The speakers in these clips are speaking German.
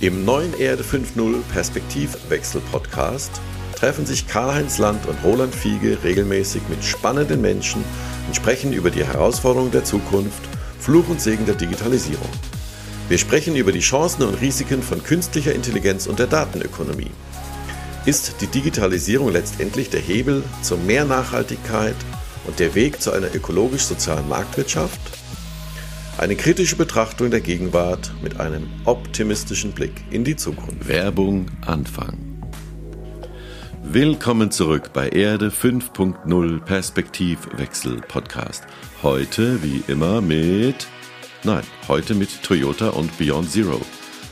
Im neuen Erde 5.0 Perspektivwechsel-Podcast treffen sich Karl-Heinz Land und Roland Fiege regelmäßig mit spannenden Menschen und sprechen über die Herausforderungen der Zukunft, Fluch und Segen der Digitalisierung. Wir sprechen über die Chancen und Risiken von künstlicher Intelligenz und der Datenökonomie. Ist die Digitalisierung letztendlich der Hebel zu mehr Nachhaltigkeit und der Weg zu einer ökologisch-sozialen Marktwirtschaft? Eine kritische Betrachtung der Gegenwart mit einem optimistischen Blick in die Zukunft. Werbung Anfang. Willkommen zurück bei Erde 5.0 Perspektivwechsel Podcast. Heute wie immer mit... Nein, heute mit Toyota und Beyond Zero.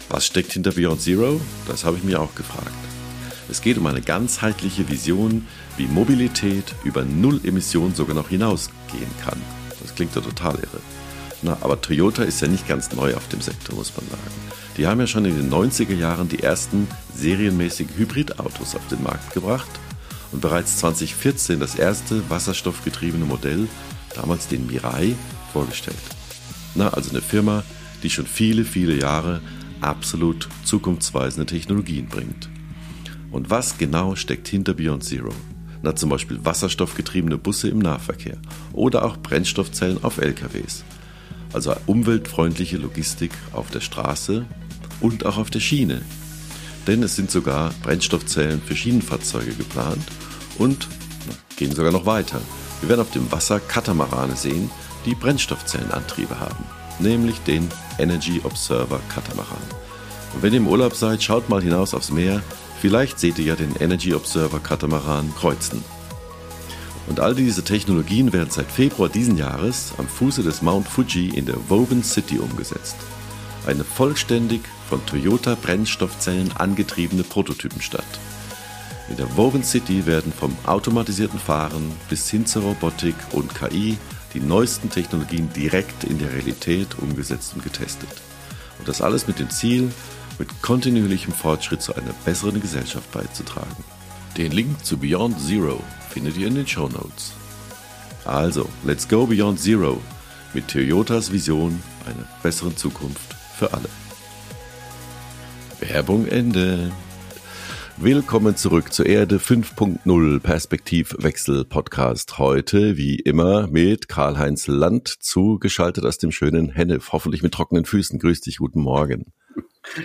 Was steckt hinter Beyond Zero? Das habe ich mir auch gefragt. Es geht um eine ganzheitliche Vision, wie Mobilität über Null-Emissionen sogar noch hinausgehen kann. Das klingt ja total irre. Na, aber Toyota ist ja nicht ganz neu auf dem Sektor, muss man sagen. Die haben ja schon in den 90er Jahren die ersten serienmäßigen Hybridautos auf den Markt gebracht und bereits 2014 das erste wasserstoffgetriebene Modell, damals den Mirai, vorgestellt. Na, also eine Firma, die schon viele, viele Jahre absolut zukunftsweisende Technologien bringt. Und was genau steckt hinter Beyond Zero? Na, zum Beispiel wasserstoffgetriebene Busse im Nahverkehr oder auch Brennstoffzellen auf LKWs. Also umweltfreundliche Logistik auf der Straße und auch auf der Schiene. Denn es sind sogar Brennstoffzellen für Schienenfahrzeuge geplant und gehen sogar noch weiter. Wir werden auf dem Wasser Katamarane sehen, die Brennstoffzellenantriebe haben, nämlich den Energy Observer Katamaran. Und wenn ihr im Urlaub seid, schaut mal hinaus aufs Meer, vielleicht seht ihr ja den Energy Observer Katamaran kreuzen. Und all diese Technologien werden seit Februar diesen Jahres am Fuße des Mount Fuji in der Woven City umgesetzt. Eine vollständig von Toyota Brennstoffzellen angetriebene Prototypenstadt. In der Woven City werden vom automatisierten Fahren bis hin zur Robotik und KI die neuesten Technologien direkt in der Realität umgesetzt und getestet. Und das alles mit dem Ziel, mit kontinuierlichem Fortschritt zu einer besseren Gesellschaft beizutragen. Den Link zu Beyond Zero findet ihr in den Shownotes. Also, let's go Beyond Zero mit Toyotas Vision einer besseren Zukunft für alle. Werbung Ende. Willkommen zurück zur Erde 5.0 Perspektivwechsel Podcast. Heute wie immer mit Karl-Heinz Land, zugeschaltet aus dem schönen Hennef, hoffentlich mit trockenen Füßen. Grüß dich, guten Morgen.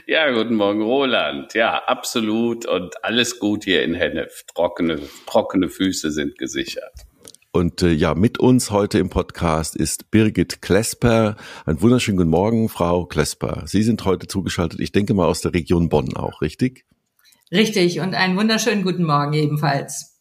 Ja, guten Morgen, Roland. Ja, absolut und alles gut hier in Hennef. Trockene Füße sind gesichert. Und mit uns heute im Podcast ist Birgit Klesper. Einen wunderschönen guten Morgen, Frau Klesper. Sie sind heute zugeschaltet, ich denke mal aus der Region Bonn auch, richtig? Richtig und einen wunderschönen guten Morgen ebenfalls.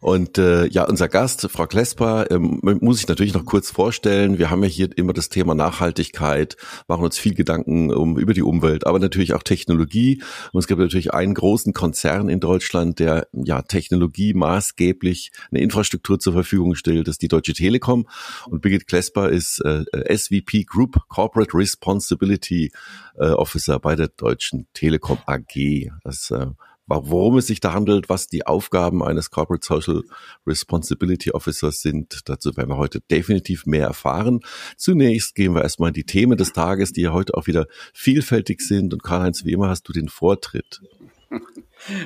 Und unser Gast, Frau Klesper, muss ich natürlich noch kurz vorstellen. Wir haben ja hier immer das Thema Nachhaltigkeit, machen uns viel Gedanken über die Umwelt, aber natürlich auch Technologie. Und es gibt natürlich einen großen Konzern in Deutschland, der Technologie maßgeblich eine Infrastruktur zur Verfügung stellt, das ist die Deutsche Telekom. Und Birgit Klesper ist SVP Group Corporate Responsibility Officer bei der Deutschen Telekom AG. Das worum es sich da handelt, was die Aufgaben eines Corporate Social Responsibility Officers sind, dazu werden wir heute definitiv mehr erfahren. Zunächst gehen wir erstmal in die Themen des Tages, die ja heute auch wieder vielfältig sind. Und Karl-Heinz, wie immer hast du den Vortritt.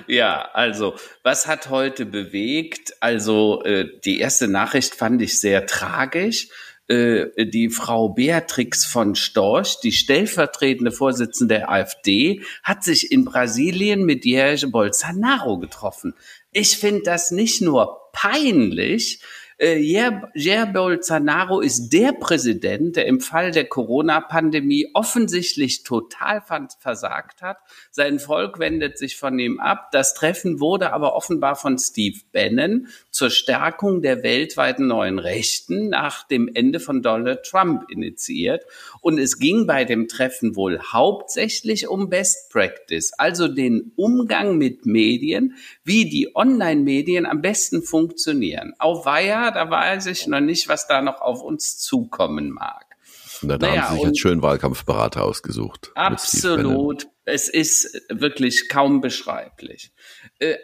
Ja, also was hat heute bewegt? Also die erste Nachricht fand ich sehr tragisch. Die Frau Beatrix von Storch, die stellvertretende Vorsitzende der AfD, hat sich in Brasilien mit Jair Bolsonaro getroffen. Ich finde das nicht nur peinlich. Jair Bolsonaro ist der Präsident, der im Fall der Corona-Pandemie offensichtlich total versagt hat. Sein Volk wendet sich von ihm ab. Das Treffen wurde aber offenbar von Steve Bannon zur Stärkung der weltweiten neuen Rechten nach dem Ende von Donald Trump initiiert. Und es ging bei dem Treffen wohl hauptsächlich um Best Practice, also den Umgang mit Medien, wie die Online-Medien am besten funktionieren. Auweia, da weiß ich noch nicht, was da noch auf uns zukommen mag. Da haben Sie sich einen schönen Wahlkampfberater ausgesucht. Absolut. Es ist wirklich kaum beschreiblich.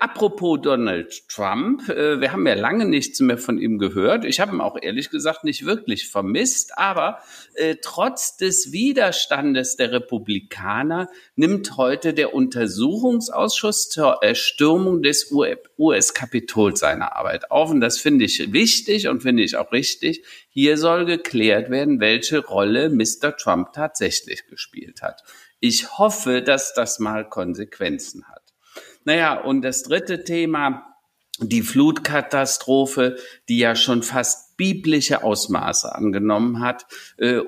Apropos Donald Trump, wir haben ja lange nichts mehr von ihm gehört. Ich habe ihn auch ehrlich gesagt nicht wirklich vermisst, aber trotz des Widerstandes der Republikaner nimmt heute der Untersuchungsausschuss zur Stürmung des US-Kapitols seine Arbeit auf. Und das finde ich wichtig und finde ich auch richtig. Hier soll geklärt werden, welche Rolle Mr. Trump tatsächlich gespielt hat. Ich hoffe, dass das mal Konsequenzen hat. Naja, und das dritte Thema, die Flutkatastrophe, die ja schon fast biblische Ausmaße angenommen hat,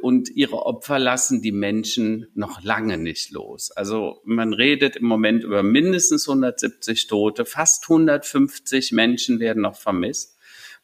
und ihre Opfer lassen die Menschen noch lange nicht los. Also man redet im Moment über mindestens 170 Tote, fast 150 Menschen werden noch vermisst.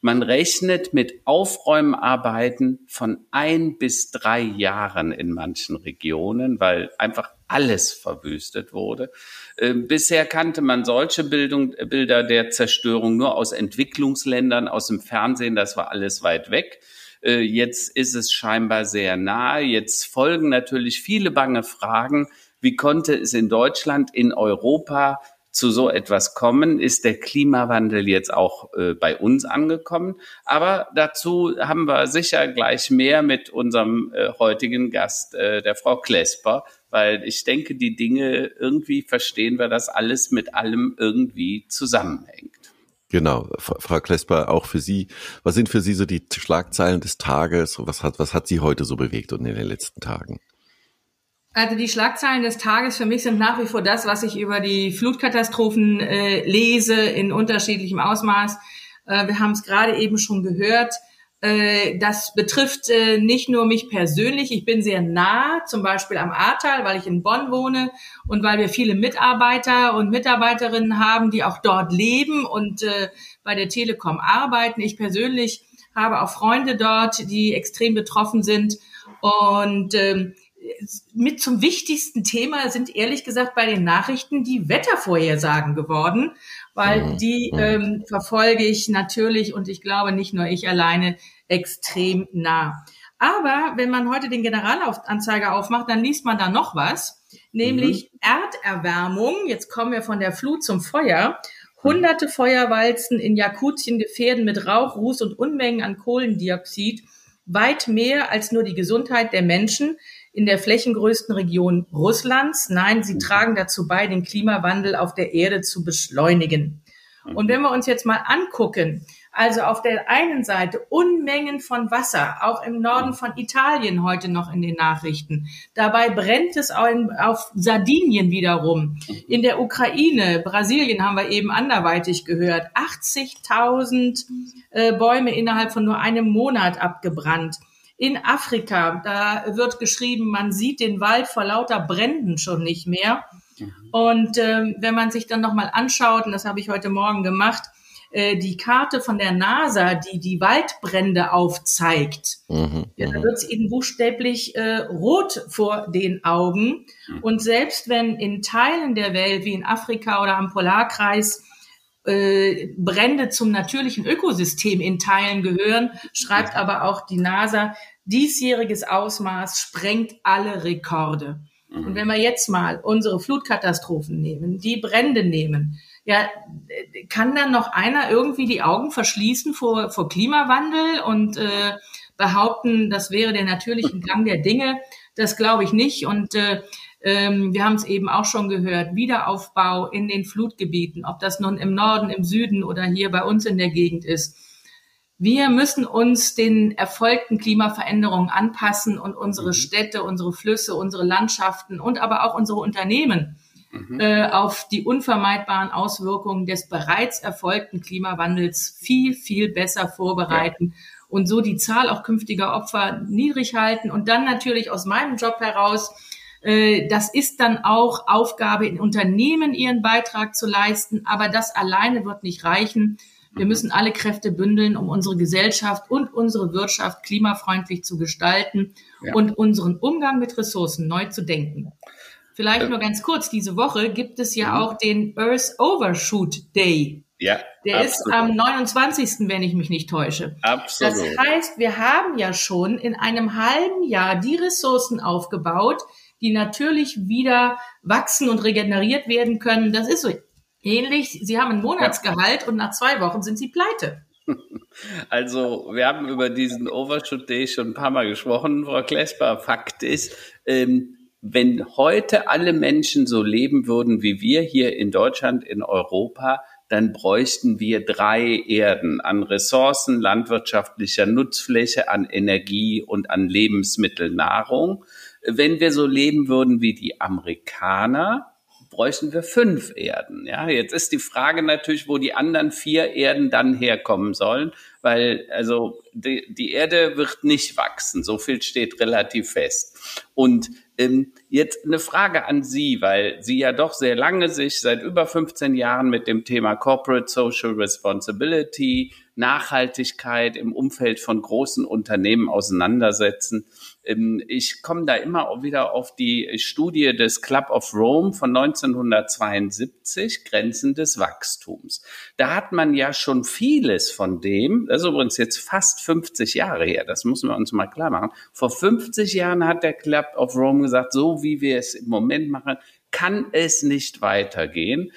Man rechnet mit Aufräumarbeiten von 1 bis 3 Jahren in manchen Regionen, weil einfach alles verwüstet wurde. Bisher kannte man solche Bilder der Zerstörung nur aus Entwicklungsländern, aus dem Fernsehen, das war alles weit weg. Jetzt ist es scheinbar sehr nah. Jetzt folgen natürlich viele bange Fragen. Wie konnte es in Deutschland, in Europa zu so etwas kommen? Ist der Klimawandel jetzt auch bei uns angekommen? Aber dazu haben wir sicher gleich mehr mit unserem heutigen Gast, der Frau Klesper, weil ich denke, die Dinge irgendwie verstehen wir, dass alles mit allem irgendwie zusammenhängt. Genau, Frau Klesper, auch für Sie. Was sind für Sie so die Schlagzeilen des Tages? Was hat Sie heute so bewegt und in den letzten Tagen? Also die Schlagzeilen des Tages für mich sind nach wie vor das, was ich über die Flutkatastrophen lese in unterschiedlichem Ausmaß. Wir haben es gerade eben schon gehört. Das betrifft nicht nur mich persönlich. Ich bin sehr nah, zum Beispiel am Ahrtal, weil ich in Bonn wohne und weil wir viele Mitarbeiter und Mitarbeiterinnen haben, die auch dort leben und bei der Telekom arbeiten. Ich persönlich habe auch Freunde dort, die extrem betroffen sind, und mit zum wichtigsten Thema sind ehrlich gesagt bei den Nachrichten die Wettervorhersagen geworden, weil die verfolge ich natürlich, und ich glaube nicht nur ich alleine, extrem nah. Aber wenn man heute den Generalanzeiger aufmacht, dann liest man da noch was, nämlich Erderwärmung. Jetzt kommen wir von der Flut zum Feuer. Hunderte Feuerwalzen in Jakutien gefährden mit Rauch, Ruß und Unmengen an Kohlendioxid weit mehr als nur die Gesundheit der Menschen in der flächengrößten Region Russlands. Nein, sie tragen dazu bei, den Klimawandel auf der Erde zu beschleunigen. Und wenn wir uns jetzt mal angucken, also auf der einen Seite Unmengen von Wasser, auch im Norden von Italien heute noch in den Nachrichten. Dabei brennt es auf Sardinien wiederum. In der Ukraine, Brasilien haben wir eben anderweitig gehört, 80.000 Bäume innerhalb von nur einem Monat abgebrannt. In Afrika, da wird geschrieben, man sieht den Wald vor lauter Bränden schon nicht mehr. Und wenn man sich dann nochmal anschaut, und das habe ich heute Morgen gemacht, die Karte von der NASA, die die Waldbrände aufzeigt, ja, da wird es ihnen buchstäblich rot vor den Augen. Und selbst wenn in Teilen der Welt, wie in Afrika oder am Polarkreis, Brände zum natürlichen Ökosystem in Teilen gehören, schreibt aber auch die NASA, diesjähriges Ausmaß sprengt alle Rekorde. Und wenn wir jetzt mal unsere Flutkatastrophen nehmen, die Brände nehmen, ja, kann dann noch einer irgendwie die Augen verschließen vor Klimawandel und behaupten, das wäre der natürliche Gang der Dinge? Das glaube ich nicht. Und wir haben es eben auch schon gehört, Wiederaufbau in den Flutgebieten, ob das nun im Norden, im Süden oder hier bei uns in der Gegend ist. Wir müssen uns den erfolgten Klimaveränderungen anpassen und unsere Städte, unsere Flüsse, unsere Landschaften und aber auch unsere Unternehmen auf die unvermeidbaren Auswirkungen des bereits erfolgten Klimawandels viel, viel besser vorbereiten und so die Zahl auch künftiger Opfer niedrig halten. Und dann natürlich aus meinem Job heraus, das ist dann auch Aufgabe in Unternehmen, ihren Beitrag zu leisten. Aber das alleine wird nicht reichen. Wir müssen alle Kräfte bündeln, um unsere Gesellschaft und unsere Wirtschaft klimafreundlich zu gestalten und unseren Umgang mit Ressourcen neu zu denken. Vielleicht nur ganz kurz, diese Woche gibt es ja auch den Earth Overshoot Day. Ja, der ist am 29., wenn ich mich nicht täusche. Absolut. Das heißt, wir haben ja schon in einem halben Jahr die Ressourcen aufgebaut, die natürlich wieder wachsen und regeneriert werden können. Das ist so ähnlich. Sie haben ein Monatsgehalt und nach 2 Wochen sind sie pleite. Also wir haben über diesen Overshoot Day schon ein paar Mal gesprochen, Frau Klesper. Fakt ist, wenn heute alle Menschen so leben würden wie wir hier in Deutschland, in Europa, dann bräuchten wir 3 Erden an Ressourcen, landwirtschaftlicher Nutzfläche, an Energie und an Lebensmittelnahrung. Wenn wir so leben würden wie die Amerikaner, bräuchten wir 5 Erden. Ja, jetzt ist die Frage natürlich, wo die anderen 4 Erden dann herkommen sollen, weil also die Erde wird nicht wachsen. So viel steht relativ fest. Und jetzt eine Frage an Sie, weil Sie ja doch sehr lange sich seit über 15 Jahren mit dem Thema Corporate Social Responsibility, Nachhaltigkeit im Umfeld von großen Unternehmen auseinandersetzen. Ich komme da immer auch wieder auf die Studie des Club of Rome von 1972, Grenzen des Wachstums. Da hat man ja schon vieles von dem, das ist übrigens jetzt fast 50 Jahre her, das müssen wir uns mal klar machen. Vor 50 Jahren hat der Club of Rome gesagt, so wie wir es im Moment machen, kann es nicht weitergehen.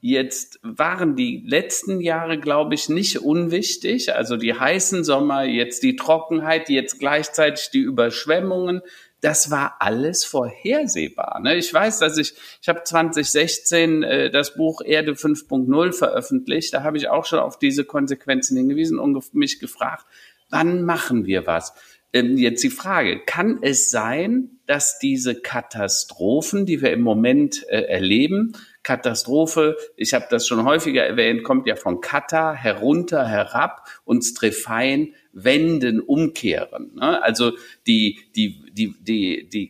Jetzt waren die letzten Jahre, glaube ich, nicht unwichtig. Also die heißen Sommer, jetzt die Trockenheit, jetzt gleichzeitig die Überschwemmungen. Das war alles vorhersehbar. Ne? Ich weiß, dass ich habe 2016 das Buch Erde 5.0 veröffentlicht. Da habe ich auch schon auf diese Konsequenzen hingewiesen und mich gefragt, wann machen wir was? Jetzt die Frage, kann es sein, dass diese Katastrophen, die wir im Moment erleben, Katastrophe, ich habe das schon häufiger erwähnt, kommt ja von Kata, herunter, herab und Strefein, wenden, umkehren. Ne? Also die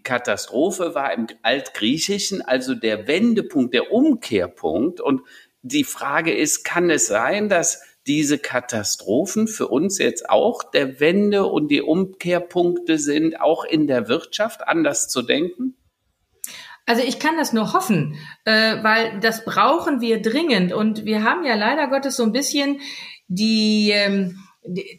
Katastrophe war im Altgriechischen, also der Wendepunkt, der Umkehrpunkt. Und die Frage ist, kann es sein, dass diese Katastrophen für uns jetzt auch der Wende- und die Umkehrpunkte sind, auch in der Wirtschaft anders zu denken? Also ich kann das nur hoffen, weil das brauchen wir dringend. Und wir haben ja leider Gottes so ein bisschen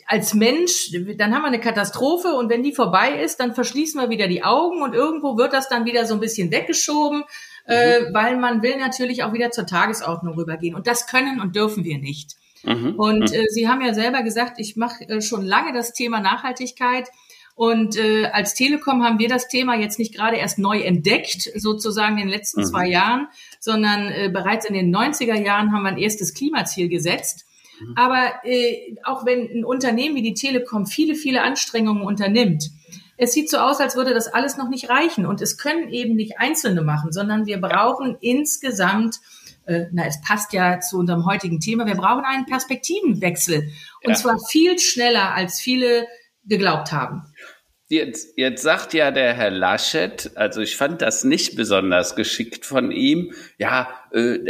als Mensch, dann haben wir eine Katastrophe und wenn die vorbei ist, dann verschließen wir wieder die Augen und irgendwo wird das dann wieder so ein bisschen weggeschoben, weil man will natürlich auch wieder zur Tagesordnung rübergehen. Und das können und dürfen wir nicht. Und Sie haben ja selber gesagt, ich mache schon lange das Thema Nachhaltigkeit und als Telekom haben wir das Thema jetzt nicht gerade erst neu entdeckt, sozusagen in den letzten 2 Jahren, sondern bereits in den 90er Jahren haben wir ein erstes Klimaziel gesetzt. Aber auch wenn ein Unternehmen wie die Telekom viele, viele Anstrengungen unternimmt, es sieht so aus, als würde das alles noch nicht reichen und es können eben nicht Einzelne machen, sondern wir brauchen insgesamt es passt ja zu unserem heutigen Thema, wir brauchen einen Perspektivenwechsel. Und zwar viel schneller, als viele geglaubt haben. Jetzt sagt ja der Herr Laschet, also ich fand das nicht besonders geschickt von ihm, da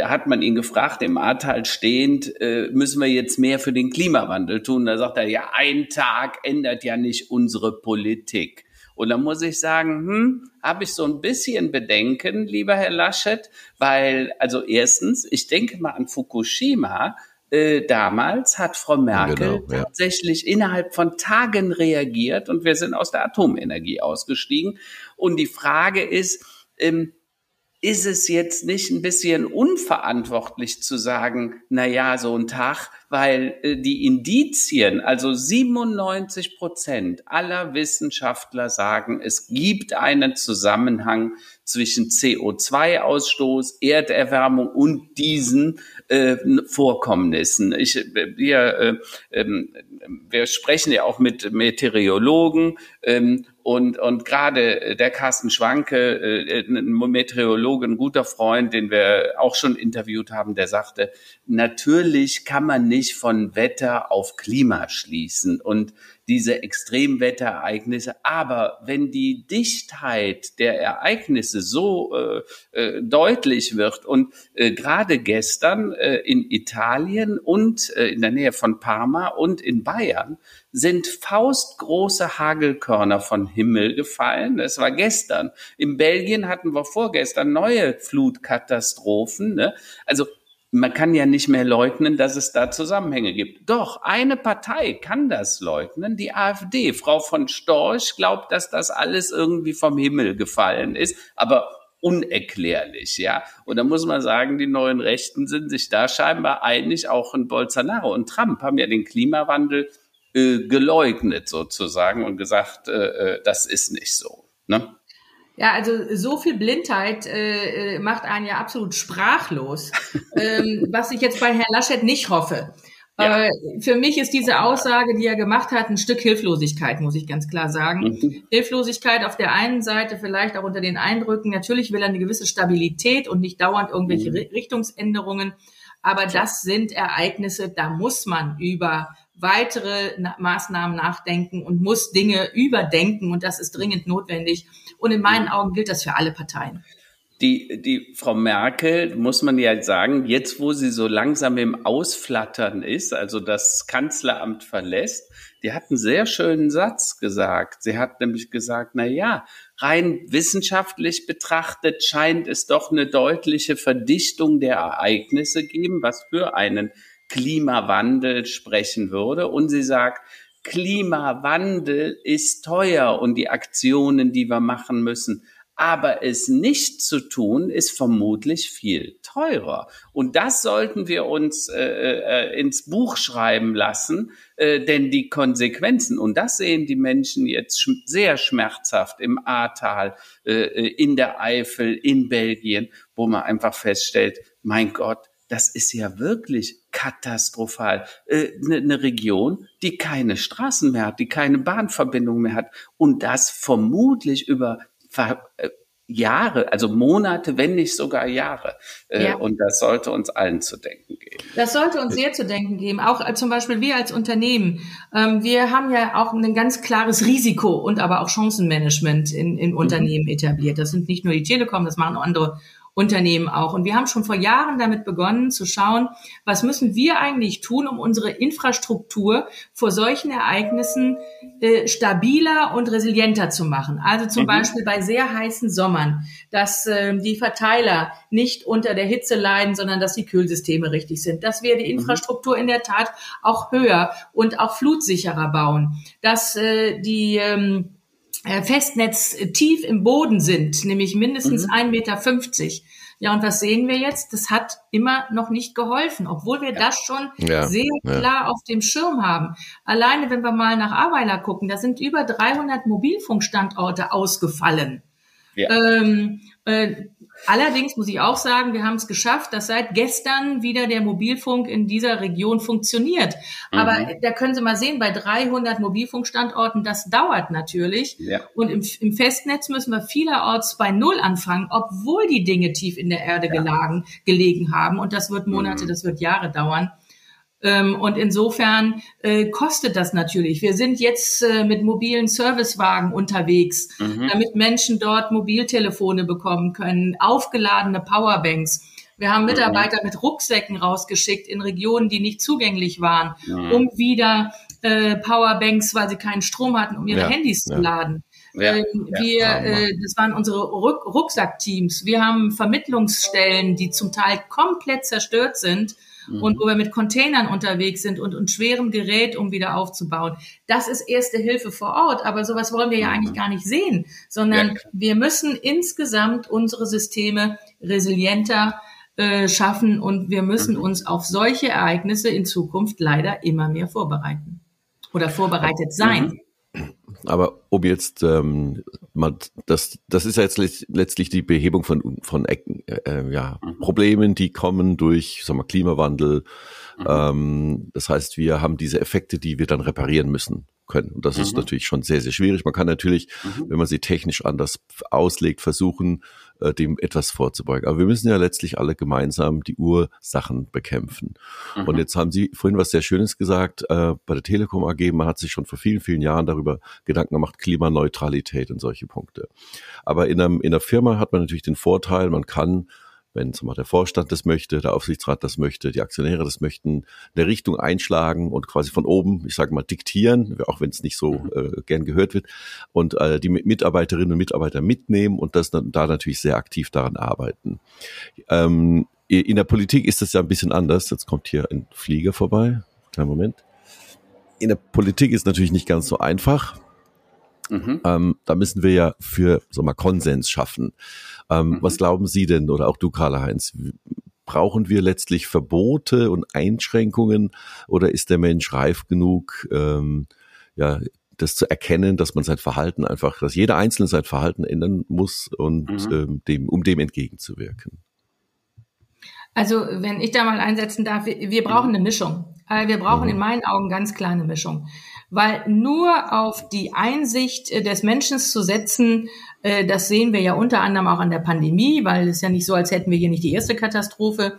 hat man ihn gefragt, im Ahrtal stehend, müssen wir jetzt mehr für den Klimawandel tun? Da sagt er, ja, ein Tag ändert ja nicht unsere Politik. Und da muss ich sagen, habe ich so ein bisschen Bedenken, lieber Herr Laschet, weil, also erstens, ich denke mal an Fukushima, damals hat Frau Merkel tatsächlich innerhalb von Tagen reagiert und wir sind aus der Atomenergie ausgestiegen. Und die Frage ist es jetzt nicht ein bisschen unverantwortlich zu sagen, naja, so ein Tag, weil die Indizien, also 97% aller Wissenschaftler sagen, es gibt einen Zusammenhang zwischen CO2-Ausstoß, Erderwärmung und diesen Vorkommnissen. Wir sprechen ja auch mit Meteorologen und gerade der Carsten Schwanke, ein Meteorologe, ein guter Freund, den wir auch schon interviewt haben, der sagte, natürlich kann man nicht von Wetter auf Klima schließen und diese Extremwetterereignisse. Aber wenn die Dichtheit der Ereignisse so deutlich wird und gerade gestern in Italien und in der Nähe von Parma und in Bayern sind faustgroße Hagelkörner vom Himmel gefallen. Das war gestern. In Belgien hatten wir vorgestern neue Flutkatastrophen. Ne? Also Man kann ja nicht mehr leugnen, dass es da Zusammenhänge gibt. Doch, eine Partei kann das leugnen, die AfD. Frau von Storch glaubt, dass das alles irgendwie vom Himmel gefallen ist, aber unerklärlich, ja. Und da muss man sagen, die neuen Rechten sind sich da scheinbar einig, auch in Bolsonaro und Trump haben ja den Klimawandel geleugnet sozusagen und gesagt, das ist nicht so, ne? Ja, also so viel Blindheit macht einen ja absolut sprachlos, was ich jetzt bei Herrn Laschet nicht hoffe. Ja. Für mich ist diese Aussage, die er gemacht hat, ein Stück Hilflosigkeit, muss ich ganz klar sagen. Mhm. Hilflosigkeit auf der einen Seite, vielleicht auch unter den Eindrücken. Natürlich will er eine gewisse Stabilität und nicht dauernd irgendwelche Richtungsänderungen. Aber das sind Ereignisse, da muss man über weitere Maßnahmen nachdenken und muss Dinge überdenken. Und das ist dringend notwendig. Und in meinen Augen gilt das für alle Parteien. Die Frau Merkel, muss man ja sagen, jetzt wo sie so langsam im Ausflattern ist, also das Kanzleramt verlässt, die hat einen sehr schönen Satz gesagt. Sie hat nämlich gesagt, na ja, rein wissenschaftlich betrachtet scheint es doch eine deutliche Verdichtung der Ereignisse geben, was für einen Klimawandel sprechen würde. Und sie sagt, Klimawandel ist teuer und die Aktionen, die wir machen müssen, aber es nicht zu tun, ist vermutlich viel teurer. Und das sollten wir uns ins Buch schreiben lassen, denn die Konsequenzen, und das sehen die Menschen jetzt sehr schmerzhaft im Ahrtal, in der Eifel, in Belgien, wo man einfach feststellt, mein Gott, das ist ja wirklich katastrophal. Eine Region, die keine Straßen mehr hat, die keine Bahnverbindung mehr hat und das vermutlich über Jahre, also Monate, wenn nicht sogar Jahre. Ja. Und das sollte uns allen zu denken geben. Das sollte uns sehr zu denken geben, auch zum Beispiel wir als Unternehmen. Wir haben ja auch ein ganz klares Risiko und aber auch Chancenmanagement in Unternehmen etabliert. Das sind nicht nur die Telekom, das machen auch andere Unternehmen auch. Und wir haben schon vor Jahren damit begonnen zu schauen, was müssen wir eigentlich tun, um unsere Infrastruktur vor solchen Ereignissen stabiler und resilienter zu machen. Also zum Beispiel bei sehr heißen Sommern, dass die Verteiler nicht unter der Hitze leiden, sondern dass die Kühlsysteme richtig sind, dass wir die Infrastruktur in der Tat auch höher und auch flutsicherer bauen, dass die Festnetz tief im Boden sind, nämlich mindestens 1,50 Meter. Ja, und was sehen wir jetzt? Das hat immer noch nicht geholfen, obwohl wir das schon sehr klar auf dem Schirm haben. Alleine, wenn wir mal nach Ahrweiler gucken, da sind über 300 Mobilfunkstandorte ausgefallen. Ja. Allerdings muss ich auch sagen, wir haben es geschafft, dass seit gestern wieder der Mobilfunk in dieser Region funktioniert. Aber da können Sie mal sehen, bei 300 Mobilfunkstandorten, das dauert natürlich. Ja. Und im Festnetz müssen wir vielerorts bei Null anfangen, obwohl die Dinge tief in der Erde gelegen haben. Und das wird Monate, das wird Jahre dauern. Und insofern kostet das natürlich. Wir sind jetzt mit mobilen Servicewagen unterwegs, damit Menschen dort Mobiltelefone bekommen können, aufgeladene Powerbanks. Wir haben Mitarbeiter mit Rucksäcken rausgeschickt in Regionen, die nicht zugänglich waren, um wieder Powerbanks, weil sie keinen Strom hatten, um ihre Handys zu laden. Ja, das waren unsere Rucksackteams. Wir haben Vermittlungsstellen, die zum Teil komplett zerstört sind, und wo wir mit Containern unterwegs sind und schwerem Gerät, um wieder aufzubauen. Das ist erste Hilfe vor Ort, aber sowas wollen wir ja eigentlich gar nicht sehen, sondern wir müssen insgesamt unsere Systeme resilienter schaffen und wir müssen uns auf solche Ereignisse in Zukunft leider immer mehr vorbereiten oder vorbereitet sein. Aber ob jetzt das ist ja jetzt letztlich die Behebung von Problemen, die kommen durch, sagen wir, Klimawandel. Das heißt, wir haben diese Effekte, die wir dann reparieren können. Und das ist natürlich schon sehr, sehr schwierig. Man kann natürlich, wenn man sie technisch anders auslegt, versuchen, dem etwas vorzubeugen. Aber wir müssen ja letztlich alle gemeinsam die Ursachen bekämpfen. Und jetzt haben Sie vorhin was sehr Schönes gesagt, bei der Telekom AG, man hat sich schon vor vielen, vielen Jahren darüber Gedanken gemacht, Klimaneutralität und solche Punkte. Aber in einer Firma hat man natürlich den Vorteil, man kann, wenn zum Beispiel der Vorstand das möchte, der Aufsichtsrat das möchte, die Aktionäre das möchten, eine Richtung einschlagen und quasi von oben, ich sage mal, diktieren, auch wenn es nicht so gern gehört wird, und die Mitarbeiterinnen und Mitarbeiter mitnehmen und das da natürlich sehr aktiv daran arbeiten. In der Politik ist das ja ein bisschen anders. Jetzt kommt hier ein Flieger vorbei. Kleinen Moment. In der Politik ist natürlich nicht ganz so einfach. Mhm. Da müssen wir ja für, sagen wir mal, Konsens schaffen. Was glauben Sie denn, oder auch du, Karl-Heinz, brauchen wir letztlich Verbote und Einschränkungen, oder ist der Mensch reif genug, das zu erkennen, dass man sein Verhalten einfach, dass jeder Einzelne sein Verhalten ändern muss, und um dem entgegenzuwirken? Also, wenn ich da mal einsetzen darf, wir brauchen eine Mischung. Wir brauchen in meinen Augen ganz klar eine Mischung. Weil nur auf die Einsicht des Menschen zu setzen, das sehen wir ja unter anderem auch an der Pandemie, weil es ja nicht so, als hätten wir hier nicht die erste Katastrophe,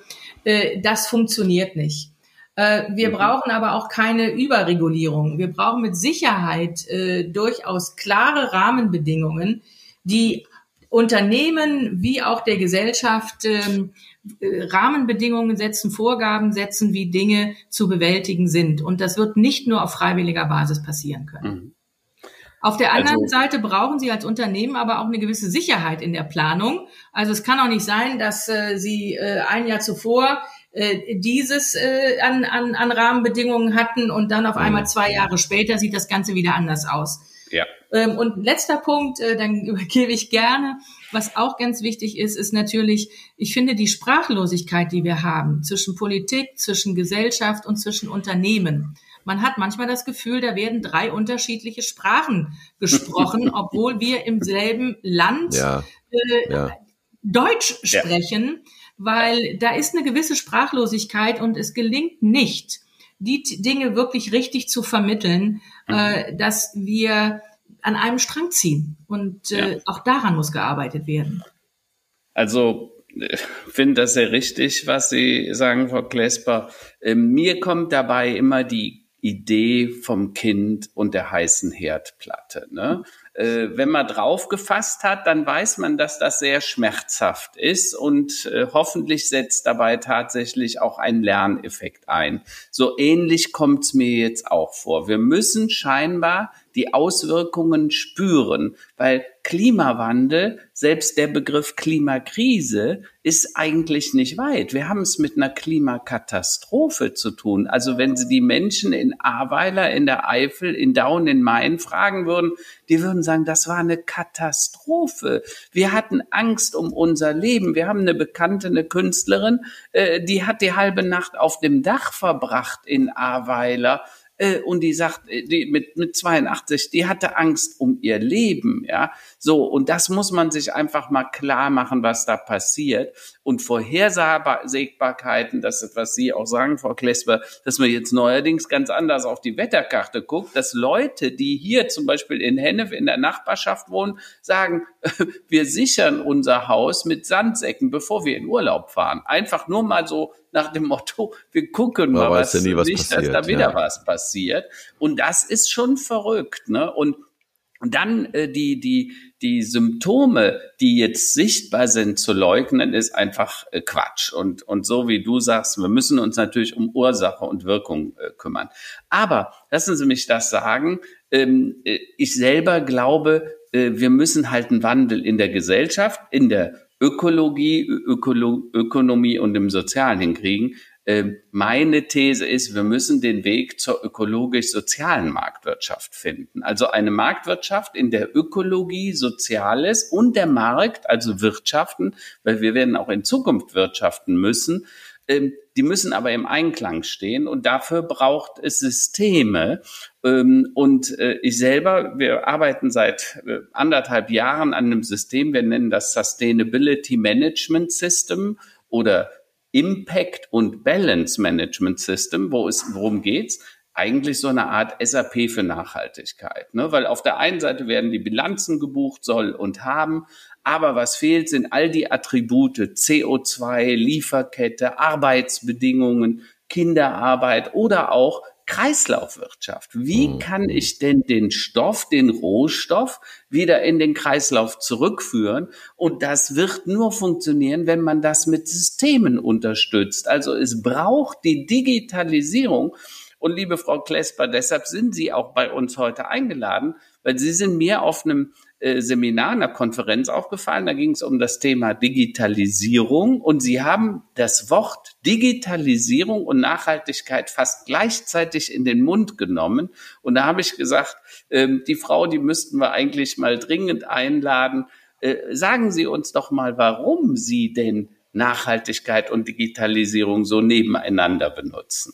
das funktioniert nicht. Wir brauchen aber auch keine Überregulierung. Wir brauchen mit Sicherheit durchaus klare Rahmenbedingungen, die Unternehmen wie auch der Gesellschaft Rahmenbedingungen setzen, Vorgaben setzen, wie Dinge zu bewältigen sind. Und das wird nicht nur auf freiwilliger Basis passieren können. Mhm. Auf der anderen Seite brauchen Sie als Unternehmen aber auch eine gewisse Sicherheit in der Planung. Also es kann auch nicht sein, dass Sie ein Jahr zuvor dieses an Rahmenbedingungen hatten und dann auf einmal 2 Jahre später sieht das Ganze wieder anders aus. Ja. Und letzter Punkt, dann übergebe ich gerne. Was auch ganz wichtig ist, ist natürlich, ich finde, die Sprachlosigkeit, die wir haben zwischen Politik, zwischen Gesellschaft und zwischen Unternehmen. Man hat manchmal das Gefühl, da werden 3 unterschiedliche Sprachen gesprochen, obwohl wir im selben Land Deutsch sprechen, weil da ist eine gewisse Sprachlosigkeit und es gelingt nicht, die Dinge wirklich richtig zu vermitteln, dass wir an einem Strang ziehen. Und auch daran muss gearbeitet werden. Also ich finde das sehr richtig, was Sie sagen, Frau Klesper. Mir kommt dabei immer die Idee vom Kind und der heißen Herdplatte. Ne? Wenn man drauf gefasst hat, dann weiß man, dass das sehr schmerzhaft ist und hoffentlich setzt dabei tatsächlich auch ein Lerneffekt ein. So ähnlich kommt's mir jetzt auch vor. Wir müssen scheinbar die Auswirkungen spüren, weil Klimawandel, selbst der Begriff Klimakrise, ist eigentlich nicht weit. Wir haben es mit einer Klimakatastrophe zu tun. Also wenn Sie die Menschen in Ahrweiler, in der Eifel, in Daun, in Main fragen würden, die würden sagen, das war eine Katastrophe. Wir hatten Angst um unser Leben. Wir haben eine Bekannte, eine Künstlerin, die hat die halbe Nacht auf dem Dach verbracht in Ahrweiler. Und die sagt, die mit 82, die hatte Angst um ihr Leben, ja. So, und das muss man sich einfach mal klar machen, was da passiert. Und Vorhersehbarkeiten, das ist, was Sie auch sagen, Frau Klesper, dass man jetzt neuerdings ganz anders auf die Wetterkarte guckt, dass Leute, die hier zum Beispiel in Hennef in der Nachbarschaft wohnen, sagen, wir sichern unser Haus mit Sandsäcken, bevor wir in Urlaub fahren. Einfach nur mal so nach dem Motto, wir gucken mal, was ja nie, was nicht, passiert, dass da wieder was passiert. Und das ist schon verrückt, ne? Und dann die Symptome, die jetzt sichtbar sind, zu leugnen, ist einfach Quatsch. Und so wie du sagst, wir müssen uns natürlich um Ursache und Wirkung kümmern. Aber lassen Sie mich das sagen, ich selber glaube, wir müssen halt einen Wandel in der Gesellschaft, in der Ökologie, Ökonomie und im Sozialen hinkriegen. Meine These ist, wir müssen den Weg zur ökologisch-sozialen Marktwirtschaft finden. Also eine Marktwirtschaft, in der Ökologie, Soziales und der Markt, also Wirtschaften, weil wir werden auch in Zukunft wirtschaften müssen, die müssen aber im Einklang stehen und dafür braucht es Systeme. Und ich selber, wir arbeiten seit 1,5 Jahren an einem System, wir nennen das Sustainability Management System oder Impact und Balance Management System, worum geht's? Eigentlich so eine Art SAP für Nachhaltigkeit, ne? Weil auf der einen Seite werden die Bilanzen gebucht, soll und haben, aber was fehlt, sind all die Attribute, CO2, Lieferkette, Arbeitsbedingungen, Kinderarbeit oder auch Kreislaufwirtschaft. Wie kann ich denn den Rohstoff wieder in den Kreislauf zurückführen? Und das wird nur funktionieren, wenn man das mit Systemen unterstützt. Also es braucht die Digitalisierung. Und liebe Frau Klesper, deshalb sind Sie auch bei uns heute eingeladen, weil Sie sind mir auf einem Seminar, einer Konferenz aufgefallen. Da ging es um das Thema Digitalisierung und sie haben das Wort Digitalisierung und Nachhaltigkeit fast gleichzeitig in den Mund genommen. Und da habe ich gesagt, die Frau, die müssten wir eigentlich mal dringend einladen. Sagen Sie uns doch mal, warum Sie denn Nachhaltigkeit und Digitalisierung so nebeneinander benutzen.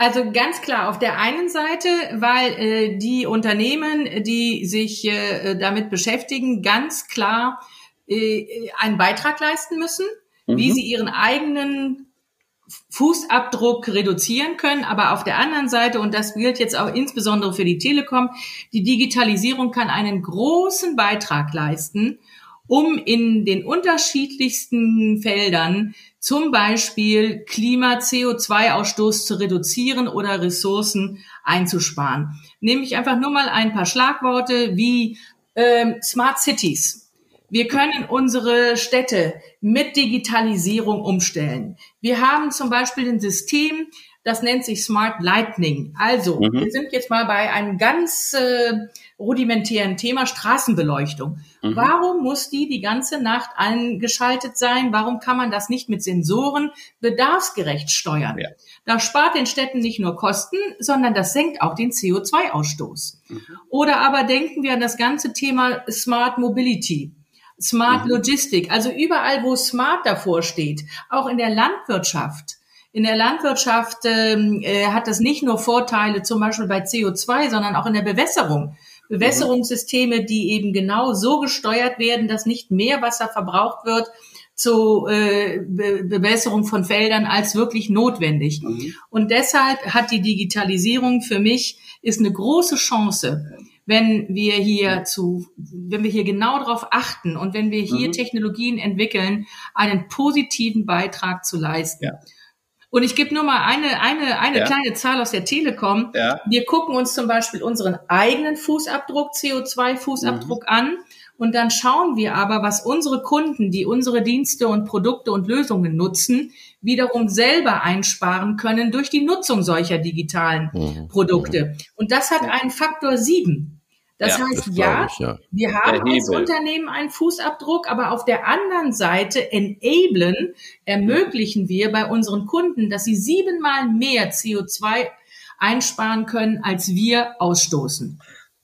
Also ganz klar, auf der einen Seite, weil die Unternehmen, die sich damit beschäftigen, ganz klar einen Beitrag leisten müssen, wie sie ihren eigenen Fußabdruck reduzieren können. Aber auf der anderen Seite, und das gilt jetzt auch insbesondere für die Telekom, die Digitalisierung kann einen großen Beitrag leisten, um in den unterschiedlichsten Feldern zum Beispiel Klima-CO2-Ausstoß zu reduzieren oder Ressourcen einzusparen. Nehme ich einfach nur mal ein paar Schlagworte wie Smart Cities. Wir können unsere Städte mit Digitalisierung umstellen. Wir haben zum Beispiel ein System, das nennt sich Smart Lightning. Also, wir sind jetzt mal bei einem ganz rudimentären Thema, Straßenbeleuchtung. Warum muss die ganze Nacht angeschaltet sein? Warum kann man das nicht mit Sensoren bedarfsgerecht steuern? Ja. Das spart den Städten nicht nur Kosten, sondern das senkt auch den CO2-Ausstoß. Oder aber denken wir an das ganze Thema Smart Mobility. Smart Logistik, also überall, wo Smart davor steht, auch in der Landwirtschaft. In der Landwirtschaft hat das nicht nur Vorteile, zum Beispiel bei CO2, sondern auch in der Bewässerung. Bewässerungssysteme, die eben genau so gesteuert werden, dass nicht mehr Wasser verbraucht wird zur Bewässerung von Feldern als wirklich notwendig. Und deshalb hat die Digitalisierung für mich ist eine große Chance, wenn wir hier genau darauf achten und wenn wir hier Technologien entwickeln, einen positiven Beitrag zu leisten. Ja. Und ich gebe nur mal eine kleine Zahl aus der Telekom. Ja. Wir gucken uns zum Beispiel unseren eigenen Fußabdruck, CO2-Fußabdruck an und dann schauen wir aber, was unsere Kunden, die unsere Dienste und Produkte und Lösungen nutzen, wiederum selber einsparen können durch die Nutzung solcher digitalen Produkte. Und das hat einen Faktor 7. Das heißt, wir haben als Unternehmen einen Fußabdruck, aber auf der anderen Seite ermöglichen wir bei unseren Kunden, dass sie 7-mal mehr CO2 einsparen können, als wir ausstoßen.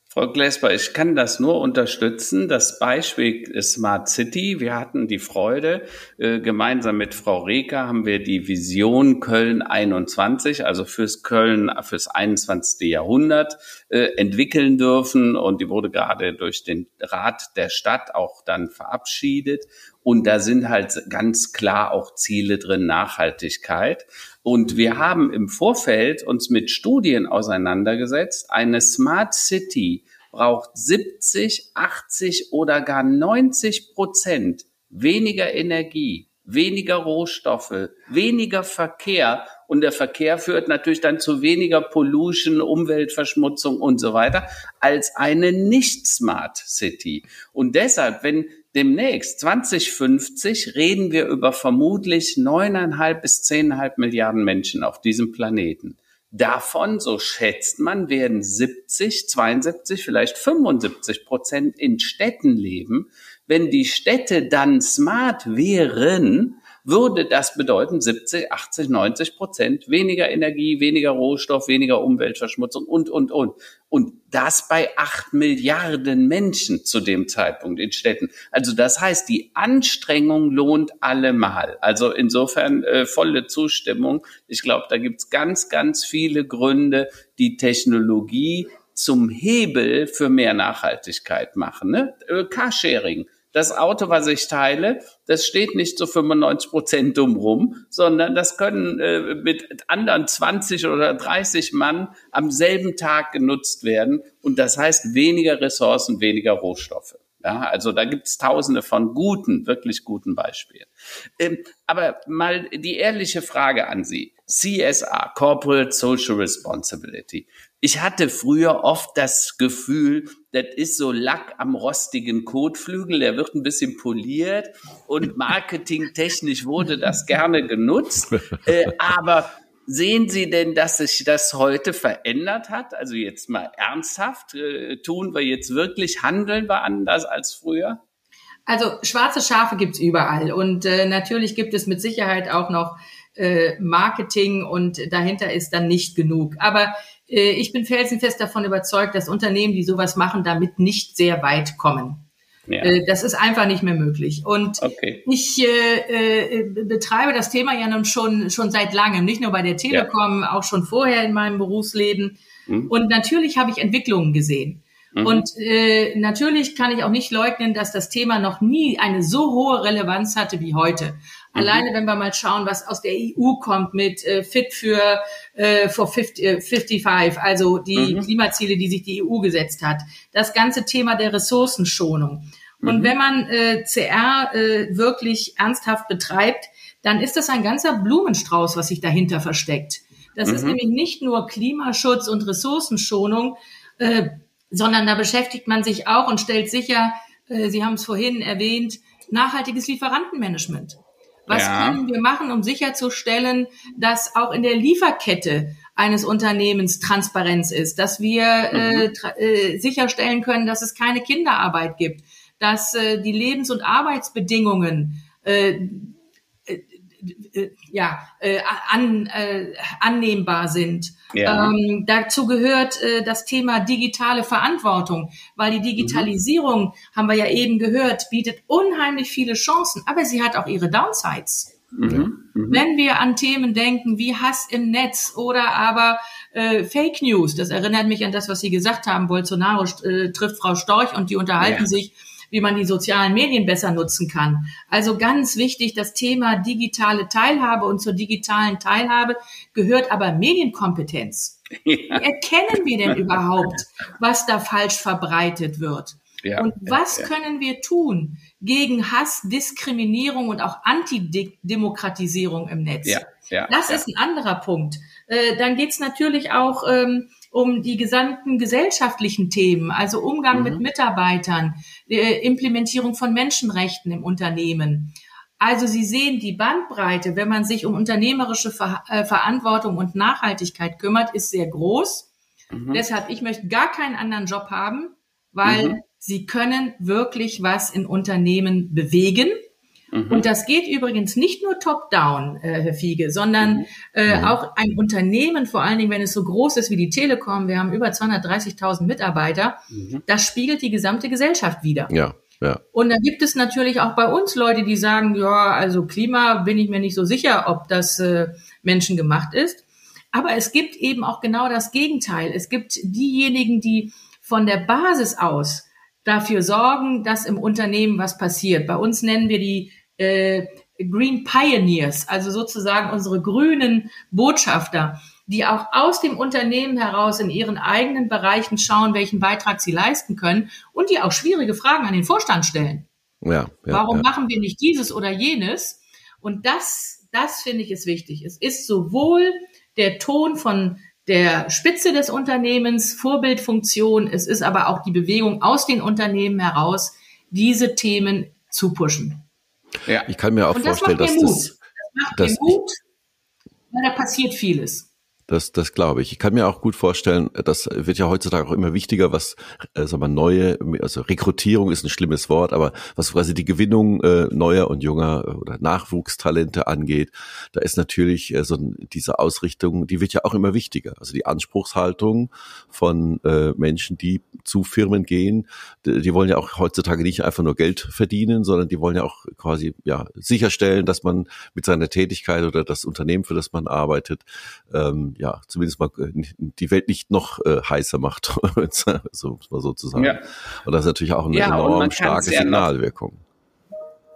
Frau Klesper, ich kann das nur unterstützen. Das Beispiel Smart City, wir hatten die Freude, gemeinsam mit Frau Reker haben wir die Vision Köln 21, also fürs 21. Jahrhundert, entwickeln dürfen. Und die wurde gerade durch den Rat der Stadt auch dann verabschiedet. Und da sind halt ganz klar auch Ziele drin, Nachhaltigkeit. Und wir haben im Vorfeld uns mit Studien auseinandergesetzt. Eine Smart City braucht 70, 80 oder gar 90% weniger Energie, weniger Rohstoffe, weniger Verkehr. Und der Verkehr führt natürlich dann zu weniger Pollution, Umweltverschmutzung und so weiter als eine nicht-Smart City. Und deshalb, wenn demnächst 2050 reden wir über vermutlich 9,5 bis 10,5 Milliarden Menschen auf diesem Planeten. Davon, so schätzt man, werden 70, 72, vielleicht 75% in Städten leben. Wenn die Städte dann smart wären, würde das bedeuten 70, 80, 90% weniger Energie, weniger Rohstoff, weniger Umweltverschmutzung und. Und das bei 8 Milliarden Menschen zu dem Zeitpunkt in Städten. Also das heißt, die Anstrengung lohnt allemal. Also insofern volle Zustimmung. Ich glaube, da gibt's ganz, ganz viele Gründe, die Technologie zum Hebel für mehr Nachhaltigkeit machen. Ne? Carsharing. Das Auto, was ich teile, das steht nicht zu 95% dumm rum, sondern das können mit anderen 20 oder 30 Mann am selben Tag genutzt werden. Und das heißt weniger Ressourcen, weniger Rohstoffe. Ja, also da gibt's tausende von guten, wirklich guten Beispielen. Aber mal die ehrliche Frage an Sie. CSR, Corporate Social Responsibility. Ich hatte früher oft das Gefühl, das ist so Lack am rostigen Kotflügel, der wird ein bisschen poliert und marketingtechnisch wurde das gerne genutzt. Aber Sehen Sie denn, dass sich das heute verändert hat? Also jetzt mal ernsthaft, tun wir jetzt wirklich, handeln wir anders als früher? Also schwarze Schafe gibt's überall und natürlich gibt es mit Sicherheit auch noch Marketing und dahinter ist dann nicht genug. Aber ich bin felsenfest davon überzeugt, dass Unternehmen, die sowas machen, damit nicht sehr weit kommen. Ja. Das ist einfach nicht mehr möglich. Und okay. Ich betreibe das Thema ja nun schon seit langem, nicht nur bei der Telekom, ja. Auch schon vorher in meinem Berufsleben. Mhm. Und natürlich habe ich Entwicklungen gesehen. Mhm. Und natürlich kann ich auch nicht leugnen, dass das Thema noch nie eine so hohe Relevanz hatte wie heute. Mhm. Alleine, wenn wir mal schauen, was aus der EU kommt mit Fit für for 55, also die Klimaziele, die sich die EU gesetzt hat. Das ganze Thema der Ressourcenschonung. Und wenn man CR wirklich ernsthaft betreibt, dann ist das ein ganzer Blumenstrauß, was sich dahinter versteckt. Das ist nämlich nicht nur Klimaschutz und Ressourcenschonung, sondern da beschäftigt man sich auch und stellt sicher, Sie haben es vorhin erwähnt, nachhaltiges Lieferantenmanagement. Was können wir machen, um sicherzustellen, dass auch in der Lieferkette eines Unternehmens Transparenz ist, dass wir sicherstellen können, dass es keine Kinderarbeit gibt, dass die Lebens- und Arbeitsbedingungen annehmbar sind. Ja. Dazu gehört das Thema digitale Verantwortung, weil die Digitalisierung, haben wir ja eben gehört, bietet unheimlich viele Chancen, aber sie hat auch ihre Downsides. Mhm. Mhm. Wenn wir an Themen denken wie Hass im Netz oder aber Fake News, das erinnert mich an das, was Sie gesagt haben, Bolsonaro trifft Frau Storch und die unterhalten sich, wie man die sozialen Medien besser nutzen kann. Also ganz wichtig, das Thema digitale Teilhabe, und zur digitalen Teilhabe gehört aber Medienkompetenz. Ja. Wie erkennen wir denn überhaupt, was da falsch verbreitet wird? Ja. Und was können wir tun gegen Hass, Diskriminierung und auch Antidemokratisierung im Netz? Ja. Ja. Das ist ein anderer Punkt. Dann geht's natürlich auch um die gesamten gesellschaftlichen Themen, also Umgang mit Mitarbeitern, Implementierung von Menschenrechten im Unternehmen. Also Sie sehen, die Bandbreite, wenn man sich um unternehmerische Verantwortung und Nachhaltigkeit kümmert, ist sehr groß. Mhm. Deshalb, ich möchte gar keinen anderen Job haben, weil Sie können wirklich was in Unternehmen bewegen. Und das geht übrigens nicht nur top-down, Herr Fiege, sondern auch ein Unternehmen, vor allen Dingen, wenn es so groß ist wie die Telekom, wir haben über 230.000 Mitarbeiter, das spiegelt die gesamte Gesellschaft wider. Ja, ja. Und da gibt es natürlich auch bei uns Leute, die sagen, ja, also Klima bin ich mir nicht so sicher, ob das menschengemacht ist. Aber es gibt eben auch genau das Gegenteil. Es gibt diejenigen, die von der Basis aus dafür sorgen, dass im Unternehmen was passiert. Bei uns nennen wir die Green Pioneers, also sozusagen unsere grünen Botschafter, die auch aus dem Unternehmen heraus in ihren eigenen Bereichen schauen, welchen Beitrag sie leisten können und die auch schwierige Fragen an den Vorstand stellen. Ja, ja, warum machen wir nicht dieses oder jenes? Und das finde ich ist wichtig. Es ist sowohl der Ton von der Spitze des Unternehmens, Vorbildfunktion, es ist aber auch die Bewegung aus den Unternehmen heraus, diese Themen zu pushen. Ja, ich kann mir auch vorstellen, dass das macht mir Mut, weil da passiert vieles. Das glaube ich. Ich kann mir auch gut vorstellen, das wird ja heutzutage auch immer wichtiger, was, sagen wir, neue, also Rekrutierung ist ein schlimmes Wort, aber was quasi die Gewinnung neuer und junger oder Nachwuchstalente angeht, da ist natürlich so diese Ausrichtung, die wird ja auch immer wichtiger. Also die Anspruchshaltung von Menschen, die zu Firmen gehen, die wollen ja auch heutzutage nicht einfach nur Geld verdienen, sondern die wollen ja auch quasi sicherstellen, dass man mit seiner Tätigkeit oder das Unternehmen, für das man arbeitet, zumindest mal die Welt nicht noch heißer macht, so mal sozusagen. Ja. Und das ist natürlich auch eine enorm starke Signalwirkung.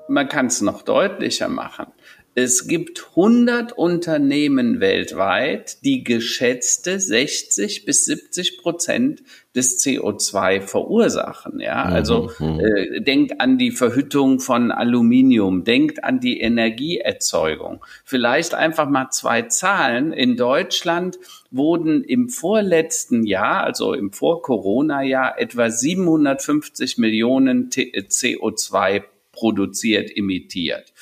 Man kann es noch deutlicher machen. Es gibt 100 Unternehmen weltweit, die geschätzte 60-70% des CO2 verursachen. Ja, also denkt an die Verhüttung von Aluminium, denkt an die Energieerzeugung. Vielleicht einfach mal zwei Zahlen. In Deutschland wurden im vorletzten Jahr, also im Vor-Corona-Jahr, etwa 750 Millionen CO2 produziert, emittiert.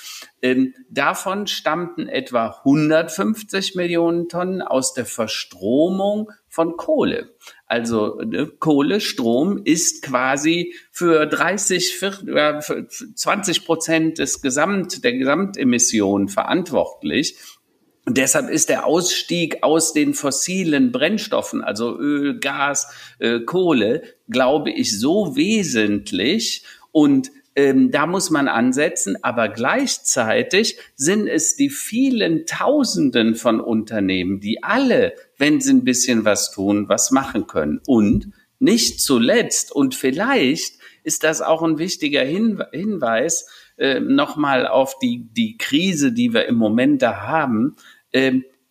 Davon stammten etwa 150 Millionen Tonnen aus der Verstromung von Kohle. Also Kohle, Strom ist quasi für 20% der Gesamtemission verantwortlich. Und deshalb ist der Ausstieg aus den fossilen Brennstoffen, also Öl, Gas, Kohle, glaube ich, so wesentlich. Und da muss man ansetzen, aber gleichzeitig sind es die vielen Tausenden von Unternehmen, die alle, wenn sie ein bisschen was tun, was machen können. Und nicht zuletzt, und vielleicht ist das auch ein wichtiger Hinweis nochmal auf die Krise, die wir im Moment da haben,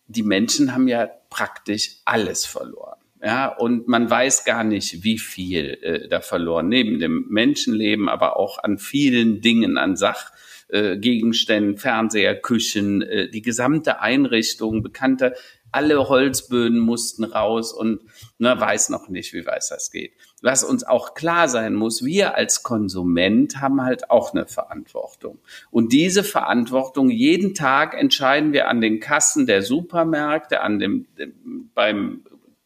die Menschen haben ja praktisch alles verloren. Ja, und man weiß gar nicht, wie viel da verloren, neben dem Menschenleben, aber auch an vielen Dingen, an Sachgegenständen, Fernseher, Küchen, die gesamte Einrichtung, bekannte, alle Holzböden mussten raus und weiß noch nicht, wie weit das geht. Was uns auch klar sein muss, wir als Konsument haben halt auch eine Verantwortung. Und diese Verantwortung, jeden Tag entscheiden wir an den Kassen der Supermärkte, an beim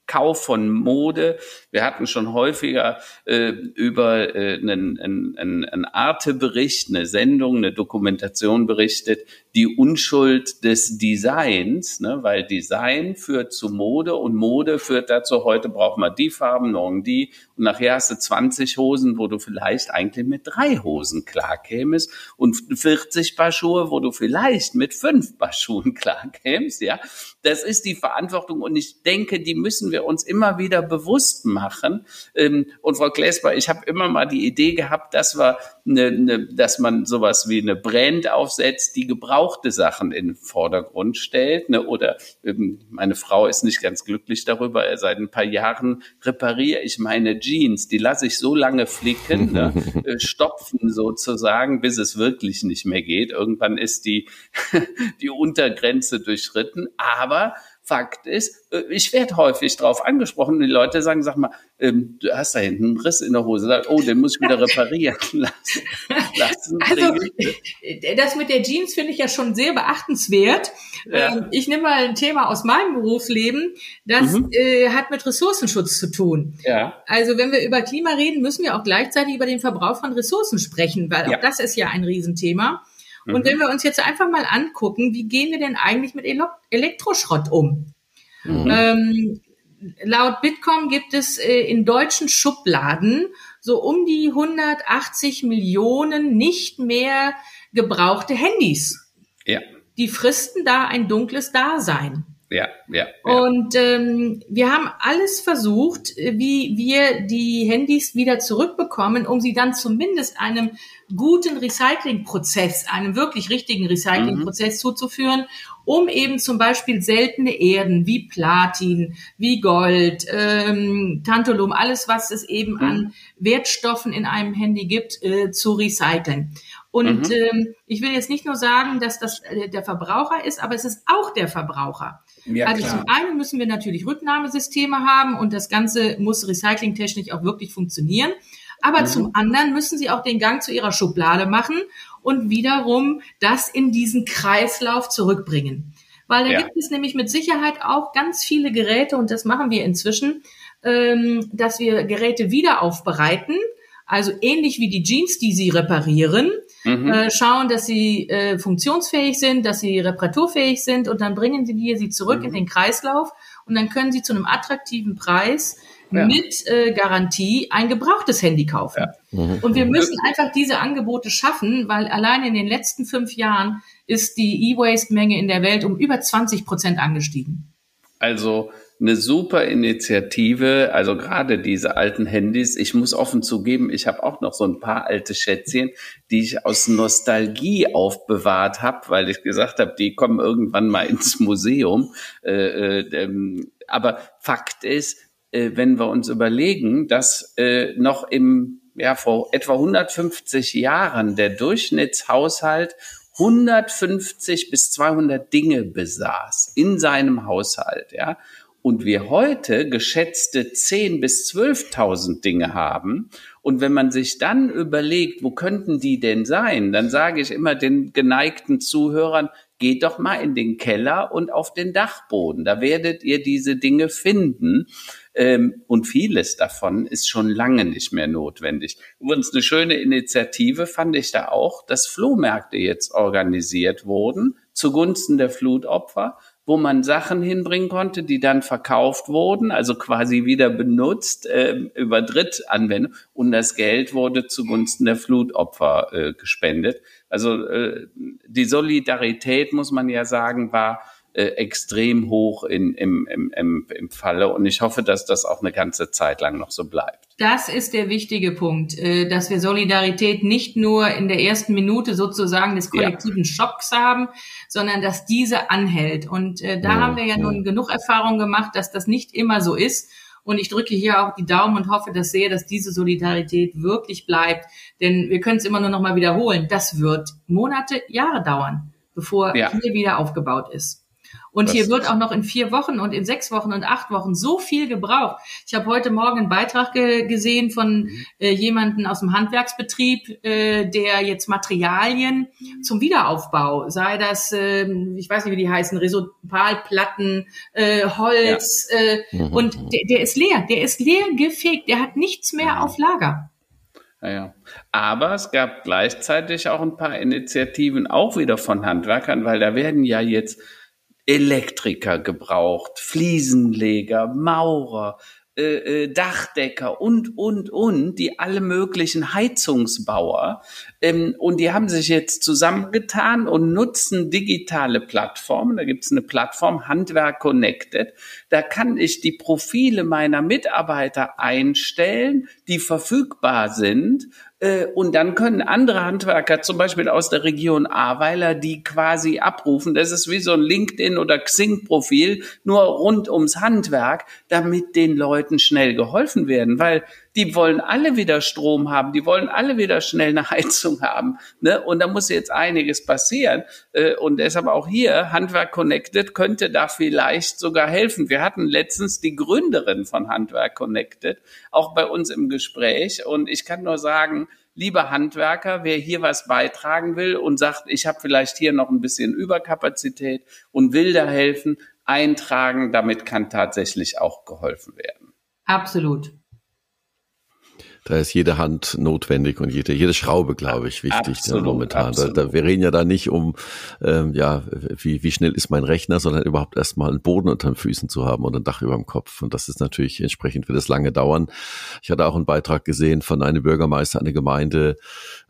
Kauf von Mode. Wir hatten schon häufiger über einen Arte-Bericht, eine Sendung, eine Dokumentation berichtet, die Unschuld des Designs, weil Design führt zu Mode und Mode führt dazu, heute brauchen wir die Farben, morgen die und nachher hast du 20 Hosen, wo du vielleicht eigentlich mit 3 Hosen klarkämst und 40 Paar Schuhe, wo du vielleicht mit 5 Paar Schuhen klarkämst. Ja? Das ist die Verantwortung und ich denke, die müssen wir uns immer wieder bewusst machen. Und Frau Klesper, ich habe immer mal die Idee gehabt, dass man sowas wie eine Brand aufsetzt, die gebrauchte Sachen in den Vordergrund stellt. Oder meine Frau ist nicht ganz glücklich darüber. Seit ein paar Jahren repariere ich meine Jeans. Die lasse ich so lange flicken, stopfen sozusagen, bis es wirklich nicht mehr geht. Irgendwann ist die Untergrenze durchschritten. Aber Fakt ist, ich werde häufig drauf angesprochen und die Leute sagen, sag mal, du hast da hinten einen Riss in der Hose, oh, den muss ich wieder reparieren lassen. Also, das mit der Jeans finde ich ja schon sehr beachtenswert. Ja. Ich nehme mal ein Thema aus meinem Berufsleben, das hat mit Ressourcenschutz zu tun. Ja. Also wenn wir über Klima reden, müssen wir auch gleichzeitig über den Verbrauch von Ressourcen sprechen, weil auch das ist ja ein Riesenthema. Und wenn wir uns jetzt einfach mal angucken, wie gehen wir denn eigentlich mit Elektroschrott um? Mhm. Laut Bitkom gibt es in deutschen Schubladen so um die 180 Millionen nicht mehr gebrauchte Handys. Ja. Die fristen da ein dunkles Dasein. Ja. Und wir haben alles versucht, wie wir die Handys wieder zurückbekommen, um sie dann zumindest einem guten Recyclingprozess, einem wirklich richtigen Recyclingprozess zuzuführen, um eben zum Beispiel seltene Erden wie Platin, wie Gold, Tantalum, alles, was es eben an Wertstoffen in einem Handy gibt, zu recyceln. Und ich will jetzt nicht nur sagen, dass das der Verbraucher ist, aber es ist auch der Verbraucher. Ja, also klar. Zum einen müssen wir natürlich Rücknahmesysteme haben und das Ganze muss recyclingtechnisch auch wirklich funktionieren. Aber zum anderen müssen sie auch den Gang zu ihrer Schublade machen und wiederum das in diesen Kreislauf zurückbringen. Weil da gibt es nämlich mit Sicherheit auch ganz viele Geräte, und das machen wir inzwischen, dass wir Geräte wieder aufbereiten. Also ähnlich wie die Jeans, die sie reparieren, schauen, dass sie funktionsfähig sind, dass sie reparaturfähig sind und dann bringen sie zurück in den Kreislauf und dann können sie zu einem attraktiven Preis mit Garantie ein gebrauchtes Handy kaufen. Ja. Und wir müssen einfach diese Angebote schaffen, weil allein in den letzten 5 Jahren ist die E-Waste-Menge in der Welt um über 20% angestiegen. Also eine super Initiative, also gerade diese alten Handys. Ich muss offen zugeben, ich habe auch noch so ein paar alte Schätzchen, die ich aus Nostalgie aufbewahrt habe, weil ich gesagt habe, die kommen irgendwann mal ins Museum. Aber Fakt ist, wenn wir uns überlegen, dass noch vor etwa 150 Jahren der Durchschnittshaushalt 150 bis 200 Dinge besaß in seinem Haushalt, ja. und wir heute geschätzte 10.000 bis 12.000 Dinge haben. Und wenn man sich dann überlegt, wo könnten die denn sein, dann sage ich immer den geneigten Zuhörern, geht doch mal in den Keller und auf den Dachboden. Da werdet ihr diese Dinge finden. Und vieles davon ist schon lange nicht mehr notwendig. Übrigens eine schöne Initiative fand ich da auch, dass Flohmärkte jetzt organisiert wurden zugunsten der Flutopfer, wo man Sachen hinbringen konnte, die dann verkauft wurden, also quasi wieder benutzt über Drittanwendung, und das Geld wurde zugunsten der Flutopfer gespendet. Also die Solidarität, muss man ja sagen, war extrem hoch im Falle, und ich hoffe, dass das auch eine ganze Zeit lang noch so bleibt. Das ist der wichtige Punkt, dass wir Solidarität nicht nur in der ersten Minute sozusagen des kollektiven Schocks haben, sondern dass diese anhält. Und da haben wir ja nun genug Erfahrung gemacht, dass das nicht immer so ist. Und ich drücke hier auch die Daumen und hoffe das sehr, dass diese Solidarität wirklich bleibt. Denn wir können es immer nur noch mal wiederholen. Das wird Monate, Jahre dauern, bevor hier wieder aufgebaut ist. Und das hier wird auch noch in 4 Wochen und in 6 Wochen und 8 Wochen so viel gebraucht. Ich habe heute Morgen einen Beitrag gesehen von jemanden aus dem Handwerksbetrieb, der jetzt Materialien zum Wiederaufbau, sei das, ich weiß nicht, wie die heißen, Resopalplatten, Holz, und der ist leer. Der ist leer gefegt. Der hat nichts mehr auf Lager. Naja. Aber es gab gleichzeitig auch ein paar Initiativen, auch wieder von Handwerkern, weil da werden ja jetzt Elektriker gebraucht, Fliesenleger, Maurer, Dachdecker und, die alle möglichen Heizungsbauer. Und die haben sich jetzt zusammengetan und nutzen digitale Plattformen. Da gibt es eine Plattform, Handwerk Connected. Da kann ich die Profile meiner Mitarbeiter einstellen, die verfügbar sind. Und dann können andere Handwerker, zum Beispiel aus der Region Ahrweiler, die quasi abrufen. Das ist wie so ein LinkedIn- oder Xing-Profil, nur rund ums Handwerk, damit den Leuten schnell geholfen werden. Weil die wollen alle wieder Strom haben, die wollen alle wieder schnell eine Heizung haben. Ne? Und da muss jetzt einiges passieren. Und deshalb auch hier, Handwerk Connected könnte da vielleicht sogar helfen. Wir hatten letztens die Gründerin von Handwerk Connected auch bei uns im Gespräch. Und ich kann nur sagen, liebe Handwerker, wer hier was beitragen will und sagt, ich habe vielleicht hier noch ein bisschen Überkapazität und will da helfen, eintragen, damit kann tatsächlich auch geholfen werden. Absolut. Da ist jede Hand notwendig und jede Schraube, glaube ich, wichtig, absolut, ja, momentan. Wir reden ja da nicht um, wie schnell ist mein Rechner, sondern überhaupt erstmal einen Boden unter den Füßen zu haben und ein Dach über dem Kopf. Und das ist natürlich, entsprechend wird es lange dauern. Ich hatte auch einen Beitrag gesehen von einem Bürgermeister einer Gemeinde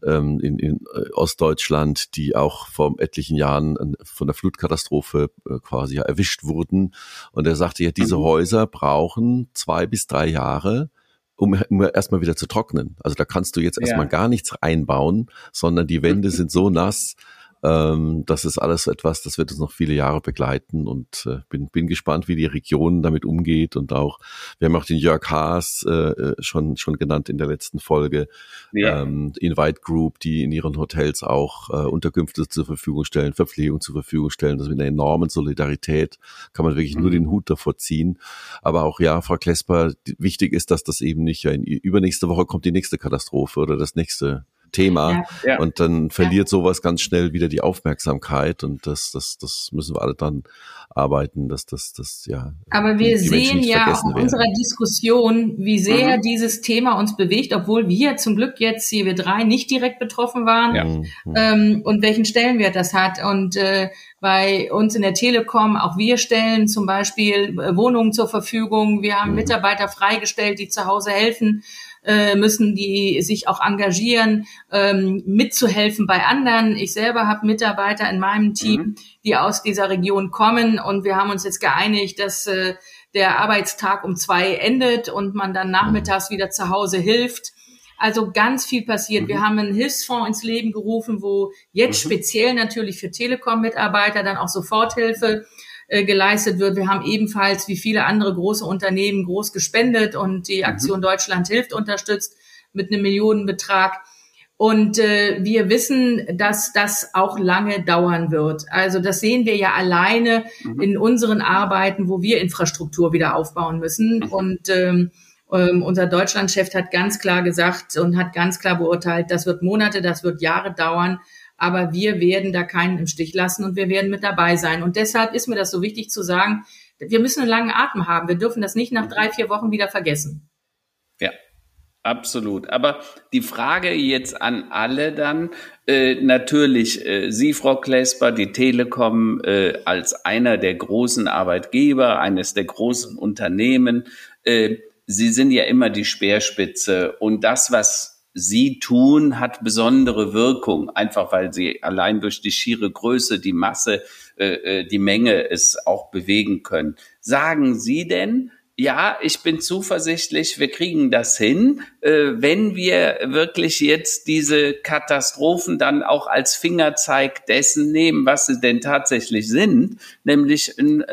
in Ostdeutschland, die auch vor etlichen Jahren von der Flutkatastrophe quasi erwischt wurden. Und er sagte, ja, diese Häuser brauchen 2 bis 3 Jahre, um erstmal wieder zu trocknen. Also da kannst du jetzt erstmal gar nichts einbauen, sondern die Wände sind so nass, das ist alles etwas, das wird uns noch viele Jahre begleiten, und bin gespannt, wie die Region damit umgeht, und auch, wir haben auch den Jörg Haas schon genannt in der letzten Folge, Invite Group, die in ihren Hotels auch Unterkünfte zur Verfügung stellen, Verpflegung zur Verfügung stellen, also mit einer enormen Solidarität kann man wirklich nur den Hut davor ziehen, aber auch, Frau Klesper, wichtig ist, dass das eben nicht, übernächste Woche kommt die nächste Katastrophe oder das nächste Thema und dann verliert sowas ganz schnell wieder die Aufmerksamkeit, und das müssen wir alle dann arbeiten, dass das. Aber wir sehen ja auch in unserer Diskussion, wie sehr dieses Thema uns bewegt, obwohl wir zum Glück jetzt hier, wir 3, nicht direkt betroffen waren, und welchen Stellenwert das hat, und bei uns in der Telekom, auch wir stellen zum Beispiel Wohnungen zur Verfügung, wir haben Mitarbeiter freigestellt, die zu Hause helfen müssen, die sich auch engagieren, mitzuhelfen bei anderen. Ich selber habe Mitarbeiter in meinem Team, die aus dieser Region kommen, und wir haben uns jetzt geeinigt, dass der Arbeitstag um 2 endet und man dann nachmittags wieder zu Hause hilft. Also ganz viel passiert. Wir haben einen Hilfsfonds ins Leben gerufen, wo jetzt speziell natürlich für Telekom-Mitarbeiter dann auch Soforthilfe geleistet wird. Wir haben ebenfalls wie viele andere große Unternehmen groß gespendet und die Aktion Deutschland hilft unterstützt mit einem Millionenbetrag. Und wir wissen, dass das auch lange dauern wird. Also das sehen wir ja alleine in unseren Arbeiten, wo wir Infrastruktur wieder aufbauen müssen. Und unser Deutschlandchef hat ganz klar gesagt und hat ganz klar beurteilt, das wird Monate, das wird Jahre dauern. Aber wir werden da keinen im Stich lassen und wir werden mit dabei sein. Und deshalb ist mir das so wichtig zu sagen, wir müssen einen langen Atem haben. Wir dürfen das nicht nach 3-4 Wochen wieder vergessen. Ja. Absolut. Aber die Frage jetzt an alle dann, natürlich Sie, Frau Klesper, die Telekom als einer der großen Arbeitgeber, eines der großen Unternehmen, Sie sind ja immer die Speerspitze und das, was Sie tun, hat besondere Wirkung, einfach weil Sie allein durch die schiere Größe, die Masse, die Menge es auch bewegen können. Sagen Sie denn, ja, ich bin zuversichtlich, wir kriegen das hin, wenn wir wirklich jetzt diese Katastrophen dann auch als Fingerzeig dessen nehmen, was sie denn tatsächlich sind, nämlich ein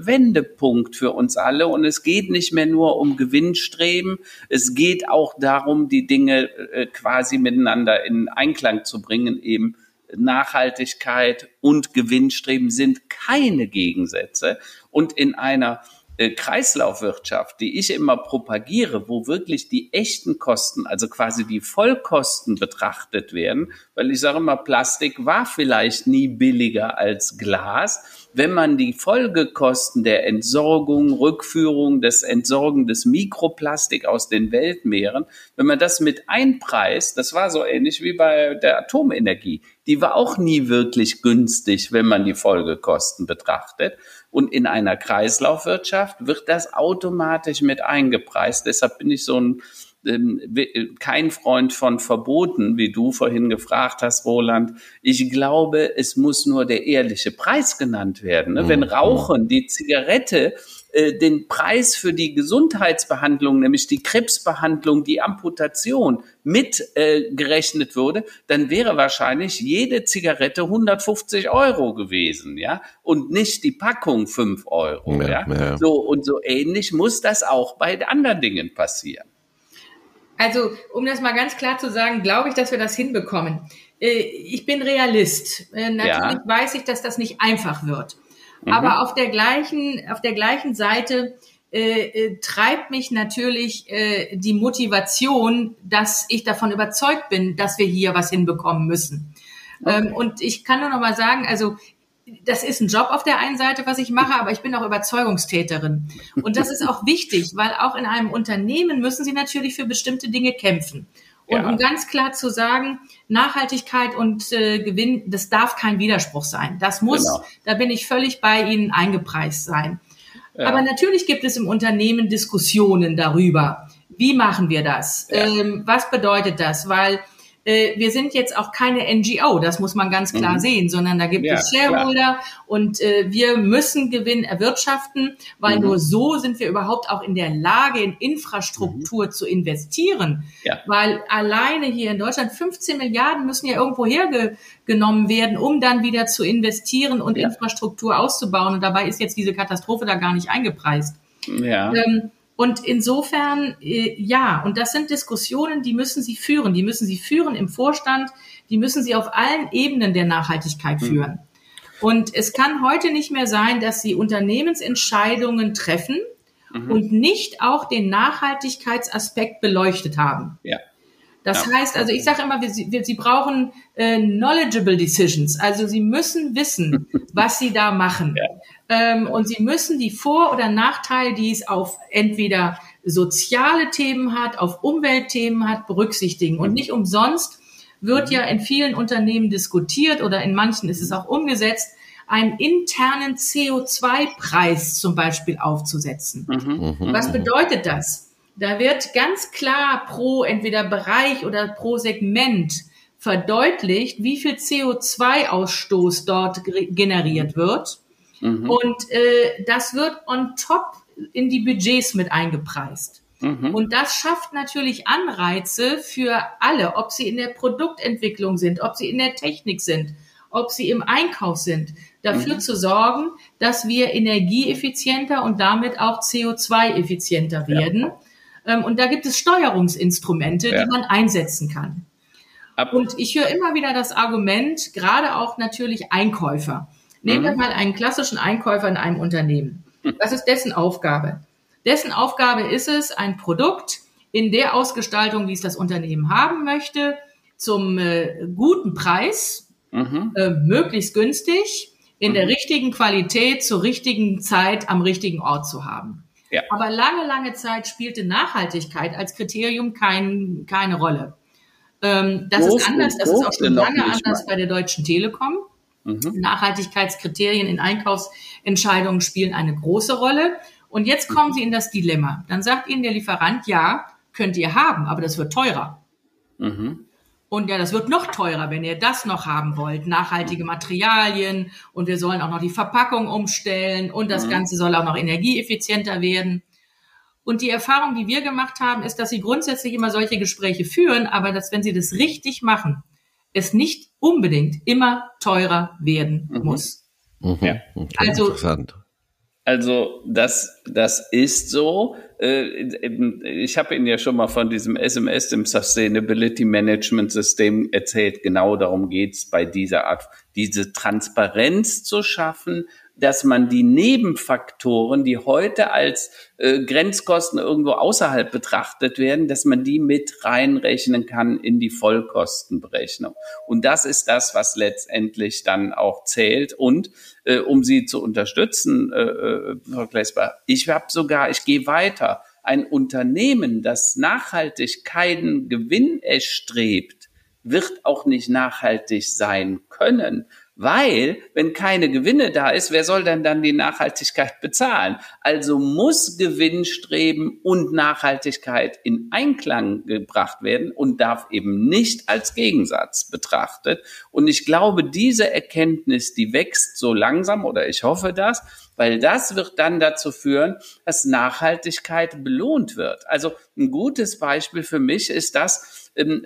Wendepunkt für uns alle. Und es geht nicht mehr nur um Gewinnstreben, es geht auch darum, die Dinge quasi miteinander in Einklang zu bringen. Eben Nachhaltigkeit und Gewinnstreben sind keine Gegensätze. Und in einer Kreislaufwirtschaft, die ich immer propagiere, wo wirklich die echten Kosten, also quasi die Vollkosten betrachtet werden, weil ich sage immer, Plastik war vielleicht nie billiger als Glas. Wenn man die Folgekosten der Entsorgung, Rückführung, des Entsorgen des Mikroplastik aus den Weltmeeren, wenn man das mit einpreist, das war so ähnlich wie bei der Atomenergie, die war auch nie wirklich günstig, wenn man die Folgekosten betrachtet. Und in einer Kreislaufwirtschaft wird das automatisch mit eingepreist. Deshalb bin ich kein Freund von Verboten, wie du vorhin gefragt hast, Roland. Ich glaube, es muss nur der ehrliche Preis genannt werden. Ne? Mhm. Wenn Rauchen, die Zigarette, den Preis für die Gesundheitsbehandlung, nämlich die Krebsbehandlung, die Amputation mit gerechnet würde, dann wäre wahrscheinlich jede Zigarette 150 Euro gewesen, ja, und nicht die Packung 5 Euro. Ja, ja. Ja. So, und so ähnlich muss das auch bei anderen Dingen passieren. Also, um das mal ganz klar zu sagen, glaube ich, dass wir das hinbekommen. Ich bin Realist. Natürlich weiß ich, dass das nicht einfach wird. Mhm. Aber auf der gleichen Seite treibt mich natürlich die Motivation, dass ich davon überzeugt bin, dass wir hier was hinbekommen müssen. Okay. Und ich kann nur noch mal sagen, also das ist ein Job auf der einen Seite, was ich mache, aber ich bin auch Überzeugungstäterin. Und das ist auch wichtig, weil auch in einem Unternehmen müssen Sie natürlich für bestimmte Dinge kämpfen. Und um ganz klar zu sagen, Nachhaltigkeit und Gewinn, das darf kein Widerspruch sein. Das muss, da bin ich völlig bei Ihnen, eingepreist sein. Ja. Aber natürlich gibt es im Unternehmen Diskussionen darüber. Wie machen wir das? Ja. Was bedeutet das? Weil wir sind jetzt auch keine NGO, das muss man ganz klar sehen, sondern da gibt es Shareholder und wir müssen Gewinn erwirtschaften, weil nur so sind wir überhaupt auch in der Lage, in Infrastruktur zu investieren, weil alleine hier in Deutschland 15 Milliarden müssen ja irgendwo hergenommen werden, um dann wieder zu investieren und Infrastruktur auszubauen, und dabei ist jetzt diese Katastrophe da gar nicht eingepreist. Ja. Und insofern, und das sind Diskussionen, die müssen Sie führen. Die müssen Sie führen im Vorstand, die müssen Sie auf allen Ebenen der Nachhaltigkeit führen. Und es kann heute nicht mehr sein, dass Sie Unternehmensentscheidungen treffen und nicht auch den Nachhaltigkeitsaspekt beleuchtet haben. Ja. Das heißt, also ich sage immer, Sie brauchen knowledgeable decisions. Also Sie müssen wissen, was Sie da machen. Ja. Und Sie müssen die Vor- oder Nachteile, die es auf entweder soziale Themen hat, auf Umweltthemen hat, berücksichtigen. Und nicht umsonst wird ja in vielen Unternehmen diskutiert oder in manchen ist es auch umgesetzt, einen internen CO2-Preis zum Beispiel aufzusetzen. Was bedeutet das? Da wird ganz klar pro entweder Bereich oder pro Segment verdeutlicht, wie viel CO2-Ausstoß dort generiert wird. Und das wird on top in die Budgets mit eingepreist. Und das schafft natürlich Anreize für alle, ob sie in der Produktentwicklung sind, ob sie in der Technik sind, ob sie im Einkauf sind, dafür zu sorgen, dass wir energieeffizienter und damit auch CO2-effizienter werden. Und da gibt es Steuerungsinstrumente, die man einsetzen kann. Und ich höre immer wieder das Argument, gerade auch natürlich Einkäufer. Nehmen wir mal einen klassischen Einkäufer in einem Unternehmen. Was ist dessen Aufgabe? Dessen Aufgabe ist es, ein Produkt in der Ausgestaltung, wie es das Unternehmen haben möchte, zum guten Preis, möglichst günstig, in der richtigen Qualität, zur richtigen Zeit, am richtigen Ort zu haben. Ja. Aber lange, lange Zeit spielte Nachhaltigkeit als Kriterium keine Rolle. Das ist anders, das ist auch schon lange anders bei der Deutschen Telekom. Nachhaltigkeitskriterien in Einkaufsentscheidungen spielen eine große Rolle. Und jetzt kommen Sie in das Dilemma. Dann sagt Ihnen der Lieferant, ja, könnt ihr haben, aber das wird teurer. Und ja, das wird noch teurer, wenn ihr das noch haben wollt. Nachhaltige Materialien und wir sollen auch noch die Verpackung umstellen und das Ganze soll auch noch energieeffizienter werden. Und die Erfahrung, die wir gemacht haben, ist, dass sie grundsätzlich immer solche Gespräche führen, aber dass, wenn sie das richtig machen, es nicht unbedingt immer teurer werden muss. Ja. Also, interessant. Also das ist so. Ich habe Ihnen ja schon mal von diesem SMS, dem Sustainability Management System, erzählt. Genau darum geht es bei dieser Art, diese Transparenz zu schaffen, dass man die Nebenfaktoren, die heute als Grenzkosten irgendwo außerhalb betrachtet werden, dass man die mit reinrechnen kann in die Vollkostenberechnung. Und das ist das, was letztendlich dann auch zählt. Und um Sie zu unterstützen, Frau Klesper, ich gehe weiter. Ein Unternehmen, das nachhaltig keinen Gewinn erstrebt, wird auch nicht nachhaltig sein können. Weil, wenn keine Gewinne da ist, wer soll denn dann die Nachhaltigkeit bezahlen? Also muss Gewinnstreben und Nachhaltigkeit in Einklang gebracht werden und darf eben nicht als Gegensatz betrachtet. Und ich glaube, diese Erkenntnis, die wächst so langsam, oder ich hoffe das, weil das wird dann dazu führen, dass Nachhaltigkeit belohnt wird. Also ein gutes Beispiel für mich ist das,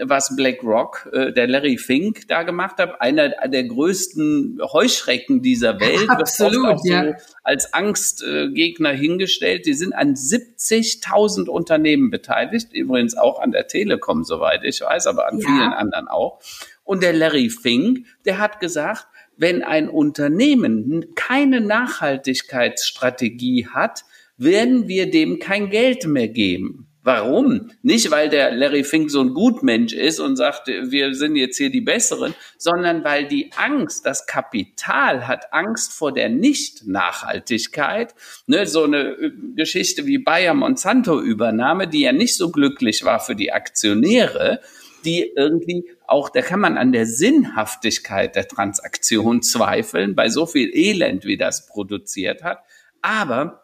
was BlackRock, der Larry Fink, da gemacht hat, einer der größten Heuschrecken dieser Welt, wird oft auch so als Angstgegner hingestellt. Die sind an 70.000 Unternehmen beteiligt, übrigens auch an der Telekom, soweit ich weiß, aber an vielen anderen auch. Und der Larry Fink, der hat gesagt, wenn ein Unternehmen keine Nachhaltigkeitsstrategie hat, werden wir dem kein Geld mehr geben. Warum? Nicht, weil der Larry Fink so ein Gutmensch ist und sagt, wir sind jetzt hier die Besseren, sondern weil die Angst, das Kapital hat Angst vor der Nicht-Nachhaltigkeit. Ne, so eine Geschichte wie Bayer-Monsanto-Übernahme, die ja nicht so glücklich war für die Aktionäre, die irgendwie auch, da kann man an der Sinnhaftigkeit der Transaktion zweifeln, bei so viel Elend, wie das produziert hat. Aber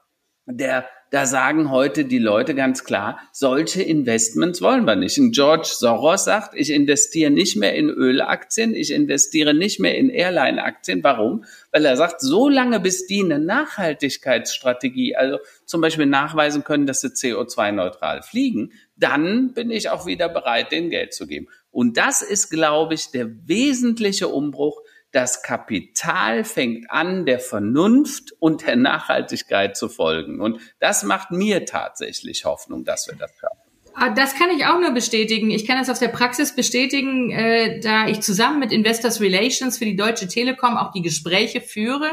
da sagen heute die Leute ganz klar, solche Investments wollen wir nicht. Und George Soros sagt, ich investiere nicht mehr in Ölaktien, ich investiere nicht mehr in Airline-Aktien. Warum? Weil er sagt, so lange, bis die eine Nachhaltigkeitsstrategie, also zum Beispiel nachweisen können, dass sie CO2-neutral fliegen, dann bin ich auch wieder bereit, denen Geld zu geben. Und das ist, glaube ich, der wesentliche Umbruch. Das Kapital fängt an, der Vernunft und der Nachhaltigkeit zu folgen. Und das macht mir tatsächlich Hoffnung, dass wir das schaffen. Das kann ich auch nur bestätigen. Ich kann das aus der Praxis bestätigen, da ich zusammen mit Investors Relations für die Deutsche Telekom auch die Gespräche führe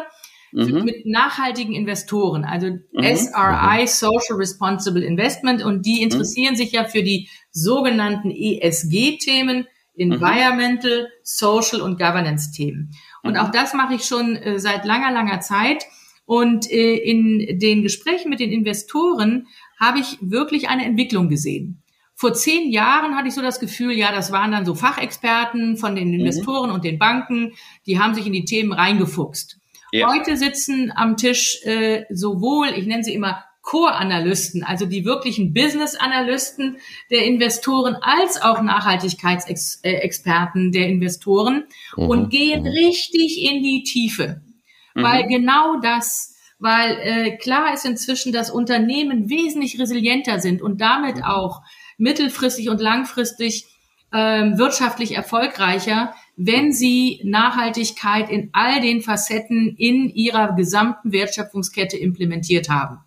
mit nachhaltigen Investoren, also SRI, Social Responsible Investment. Und die interessieren sich ja für die sogenannten ESG-Themen, Environmental, Social und Governance-Themen. Und auch das mache ich schon seit langer, langer Zeit. Und in den Gesprächen mit den Investoren habe ich wirklich eine Entwicklung gesehen. Vor 10 Jahren hatte ich so das Gefühl, ja, das waren dann so Fachexperten von den Investoren und den Banken, die haben sich in die Themen reingefuchst. Ja. Heute sitzen am Tisch sowohl, ich nenne sie immer Core-Analysten, also die wirklichen Business-Analysten der Investoren als auch Nachhaltigkeitsexperten der Investoren und gehen richtig in die Tiefe. Weil genau das, klar ist inzwischen, dass Unternehmen wesentlich resilienter sind und damit auch mittelfristig und langfristig wirtschaftlich erfolgreicher, wenn sie Nachhaltigkeit in all den Facetten in ihrer gesamten Wertschöpfungskette implementiert haben.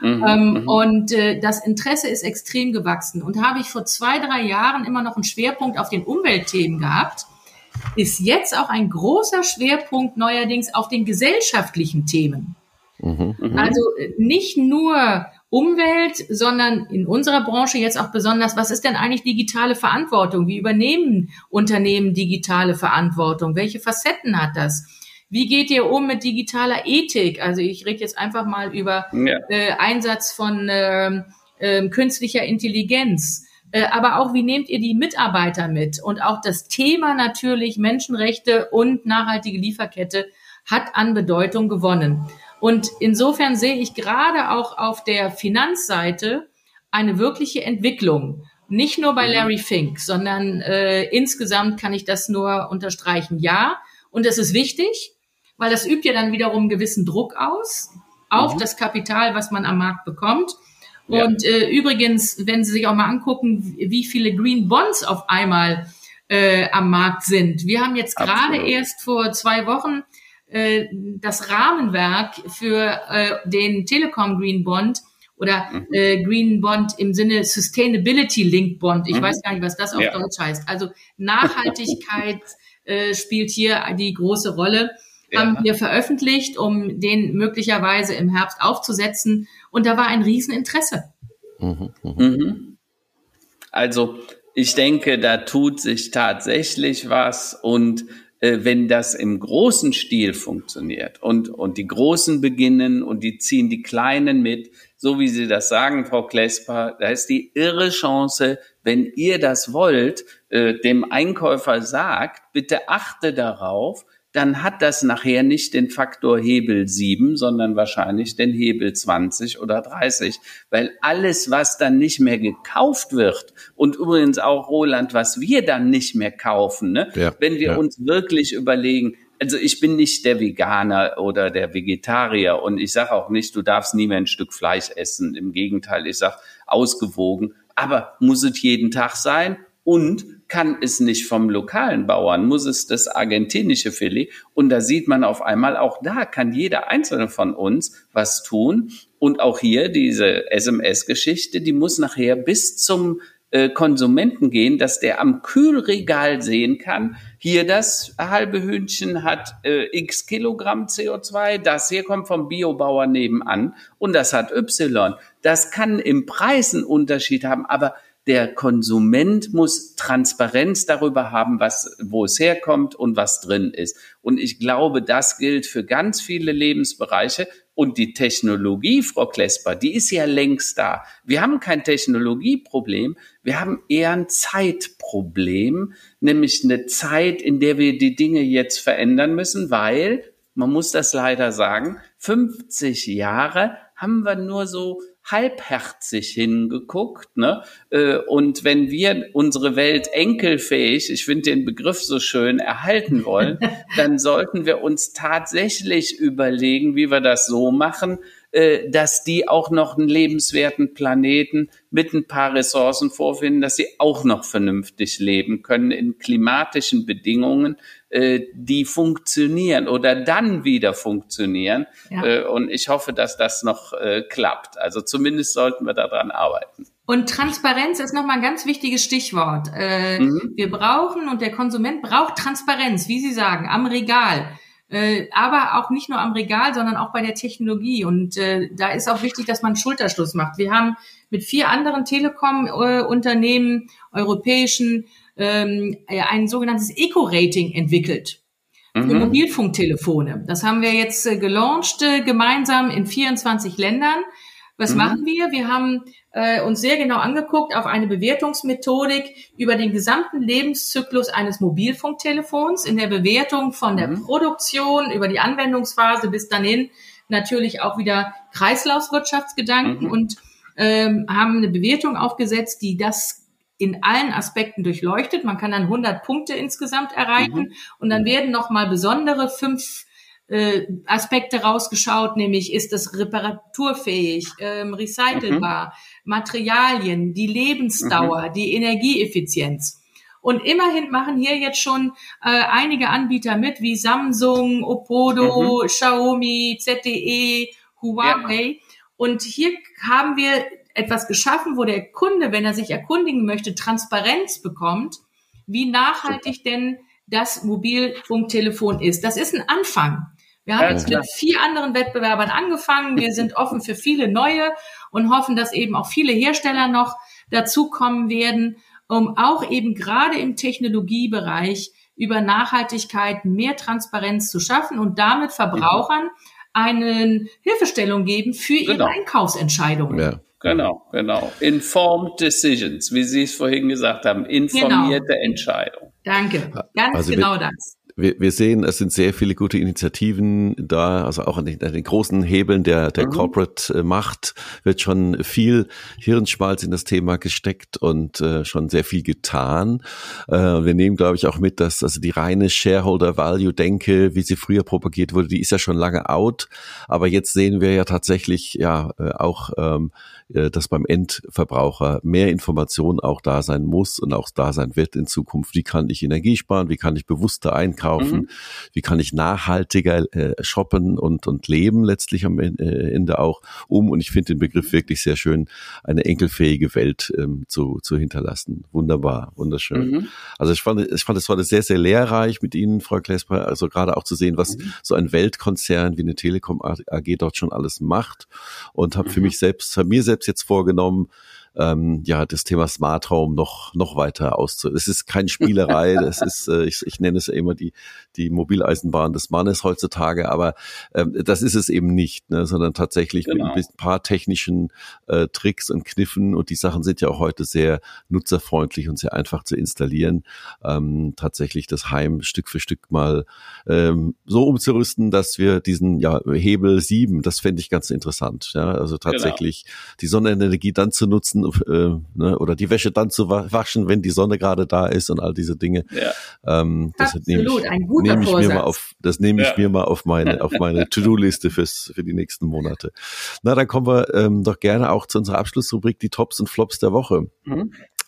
Und das Interesse ist extrem gewachsen. Und habe ich vor 2-3 Jahren immer noch einen Schwerpunkt auf den Umweltthemen gehabt, ist jetzt auch ein großer Schwerpunkt neuerdings auf den gesellschaftlichen Themen. Also nicht nur Umwelt, sondern in unserer Branche jetzt auch besonders, was ist denn eigentlich digitale Verantwortung? Wie übernehmen Unternehmen digitale Verantwortung? Welche Facetten hat das? Wie geht ihr um mit digitaler Ethik? Also ich rede jetzt einfach mal über Einsatz von künstlicher Intelligenz. Aber auch, wie nehmt ihr die Mitarbeiter mit? Und auch das Thema natürlich Menschenrechte und nachhaltige Lieferkette hat an Bedeutung gewonnen. Und insofern sehe ich gerade auch auf der Finanzseite eine wirkliche Entwicklung. Nicht nur bei Larry Fink, sondern insgesamt kann ich das nur unterstreichen. Ja, und das ist wichtig, weil das übt ja dann wiederum einen gewissen Druck aus auf das Kapital, was man am Markt bekommt. Und übrigens, wenn Sie sich auch mal angucken, wie viele Green Bonds auf einmal am Markt sind. Wir haben jetzt gerade erst vor 2 Wochen das Rahmenwerk für den Telekom Green Bond oder Green Bond im Sinne Sustainability Link Bond. Ich weiß gar nicht, was das auf Deutsch heißt. Also Nachhaltigkeit spielt hier die große Rolle. Haben wir veröffentlicht, um den möglicherweise im Herbst aufzusetzen. Und da war ein Rieseninteresse. Also ich denke, da tut sich tatsächlich was und wenn das im großen Stil funktioniert und die Großen beginnen und die ziehen die Kleinen mit, so wie Sie das sagen, Frau Klesper, da ist die irre Chance, wenn ihr das wollt, dem Einkäufer sagt, bitte achte darauf, dann hat das nachher nicht den Faktor Hebel 7, sondern wahrscheinlich den Hebel 20 oder 30. Weil alles, was dann nicht mehr gekauft wird, und übrigens auch, Roland, was wir dann nicht mehr kaufen, ne? Wenn wir uns wirklich überlegen, also ich bin nicht der Veganer oder der Vegetarier und ich sage auch nicht, du darfst nie mehr ein Stück Fleisch essen. Im Gegenteil, ich sage ausgewogen, aber muss es jeden Tag sein? Und kann es nicht vom lokalen Bauern, muss es das argentinische Filet. Und da sieht man auf einmal, auch da kann jeder Einzelne von uns was tun. Und auch hier diese SMS-Geschichte, die muss nachher bis zum Konsumenten gehen, dass der am Kühlregal sehen kann, hier das halbe Hühnchen hat x Kilogramm CO2, das hier kommt vom Biobauer nebenan und das hat Y. Das kann im Preis einen Unterschied haben, aber der Konsument muss Transparenz darüber haben, was, wo es herkommt und was drin ist. Und ich glaube, das gilt für ganz viele Lebensbereiche. Und die Technologie, Frau Klesper, die ist ja längst da. Wir haben kein Technologieproblem, wir haben eher ein Zeitproblem, nämlich eine Zeit, in der wir die Dinge jetzt verändern müssen, weil, man muss das leider sagen, 50 Jahre haben wir nur so halbherzig hingeguckt, ne? Und wenn wir unsere Welt enkelfähig, ich finde den Begriff so schön, erhalten wollen, dann sollten wir uns tatsächlich überlegen, wie wir das so machen, dass die auch noch einen lebenswerten Planeten mit ein paar Ressourcen vorfinden, dass sie auch noch vernünftig leben können in klimatischen Bedingungen, die funktionieren oder dann wieder funktionieren. Und ich hoffe, dass das noch klappt. Also zumindest sollten wir daran arbeiten. Und Transparenz ist nochmal ein ganz wichtiges Stichwort. Wir brauchen und der Konsument braucht Transparenz, wie Sie sagen, am Regal. Aber auch nicht nur am Regal, sondern auch bei der Technologie. Und da ist auch wichtig, dass man einen Schulterschluss macht. Wir haben mit 4 anderen Telekom-Unternehmen, europäischen, ein sogenanntes Eco-Rating entwickelt für Mobilfunktelefone. Das haben wir jetzt gelauncht gemeinsam in 24 Ländern. Was machen wir? Wir haben uns sehr genau angeguckt auf eine Bewertungsmethodik über den gesamten Lebenszyklus eines Mobilfunktelefons in der Bewertung von der Produktion über die Anwendungsphase bis dann hin natürlich auch wieder Kreislaufwirtschaftsgedanken und haben eine Bewertung aufgesetzt, die das in allen Aspekten durchleuchtet. Man kann dann 100 Punkte insgesamt erreichen und dann werden nochmal besondere 5 Aspekte rausgeschaut, nämlich ist das reparaturfähig, recycelbar, Materialien, die Lebensdauer, die Energieeffizienz. Und immerhin machen hier jetzt schon einige Anbieter mit, wie Samsung, Opodo, Xiaomi, ZTE, Huawei. Und hier haben wir etwas geschaffen, wo der Kunde, wenn er sich erkundigen möchte, Transparenz bekommt, wie nachhaltig denn das Mobilfunktelefon ist. Das ist ein Anfang. Wir haben jetzt mit 4 anderen Wettbewerbern angefangen. Wir sind offen für viele neue und hoffen, dass eben auch viele Hersteller noch dazukommen werden, um auch eben gerade im Technologiebereich über Nachhaltigkeit mehr Transparenz zu schaffen und damit Verbrauchern eine Hilfestellung geben für ihre Einkaufsentscheidungen. Ja. Genau. Informed Decisions, wie Sie es vorhin gesagt haben. Informierte Entscheidungen. Danke, das. Wir sehen, es sind sehr viele gute Initiativen da, also auch an den großen Hebeln der Corporate Macht wird schon viel Hirnschmalz in das Thema gesteckt und schon sehr viel getan. Wir nehmen, glaube ich, auch mit, dass also die reine Shareholder-Value-Denke, wie sie früher propagiert wurde, die ist ja schon lange out. Aber jetzt sehen wir ja tatsächlich auch, dass beim Endverbraucher mehr Information auch da sein muss und auch da sein wird in Zukunft. Wie kann ich Energie sparen? Wie kann ich bewusster einkaufen? Wie kann ich nachhaltiger shoppen und leben letztlich am Ende auch um? Und ich finde den Begriff wirklich sehr schön, eine enkelfähige Welt zu hinterlassen. Wunderbar, wunderschön. Also ich fand, es war sehr, sehr lehrreich mit Ihnen, Frau Klesper, also gerade auch zu sehen, was so ein Weltkonzern wie eine Telekom AG dort schon alles macht, und habe mir selbst jetzt vorgenommen, das Thema Smart Home noch weiter auszuführen. Es ist keine Spielerei, das ist, ich nenne es ja immer die Mobileisenbahn des Mannes heutzutage, aber das ist es eben nicht, ne, sondern tatsächlich mit ein paar technischen Tricks und Kniffen, und die Sachen sind ja auch heute sehr nutzerfreundlich und sehr einfach zu installieren, tatsächlich das Heim Stück für Stück mal so umzurüsten, dass wir diesen Hebel 7, das fände ich ganz interessant, also tatsächlich die Sonnenenergie dann zu nutzen, oder die Wäsche dann zu waschen, wenn die Sonne gerade da ist und all diese Dinge. Ja. Das nehme ich mir mal auf meine To-Do-Liste für die nächsten Monate. Na, dann kommen wir doch gerne auch zu unserer Abschlussrubrik, die Tops und Flops der Woche.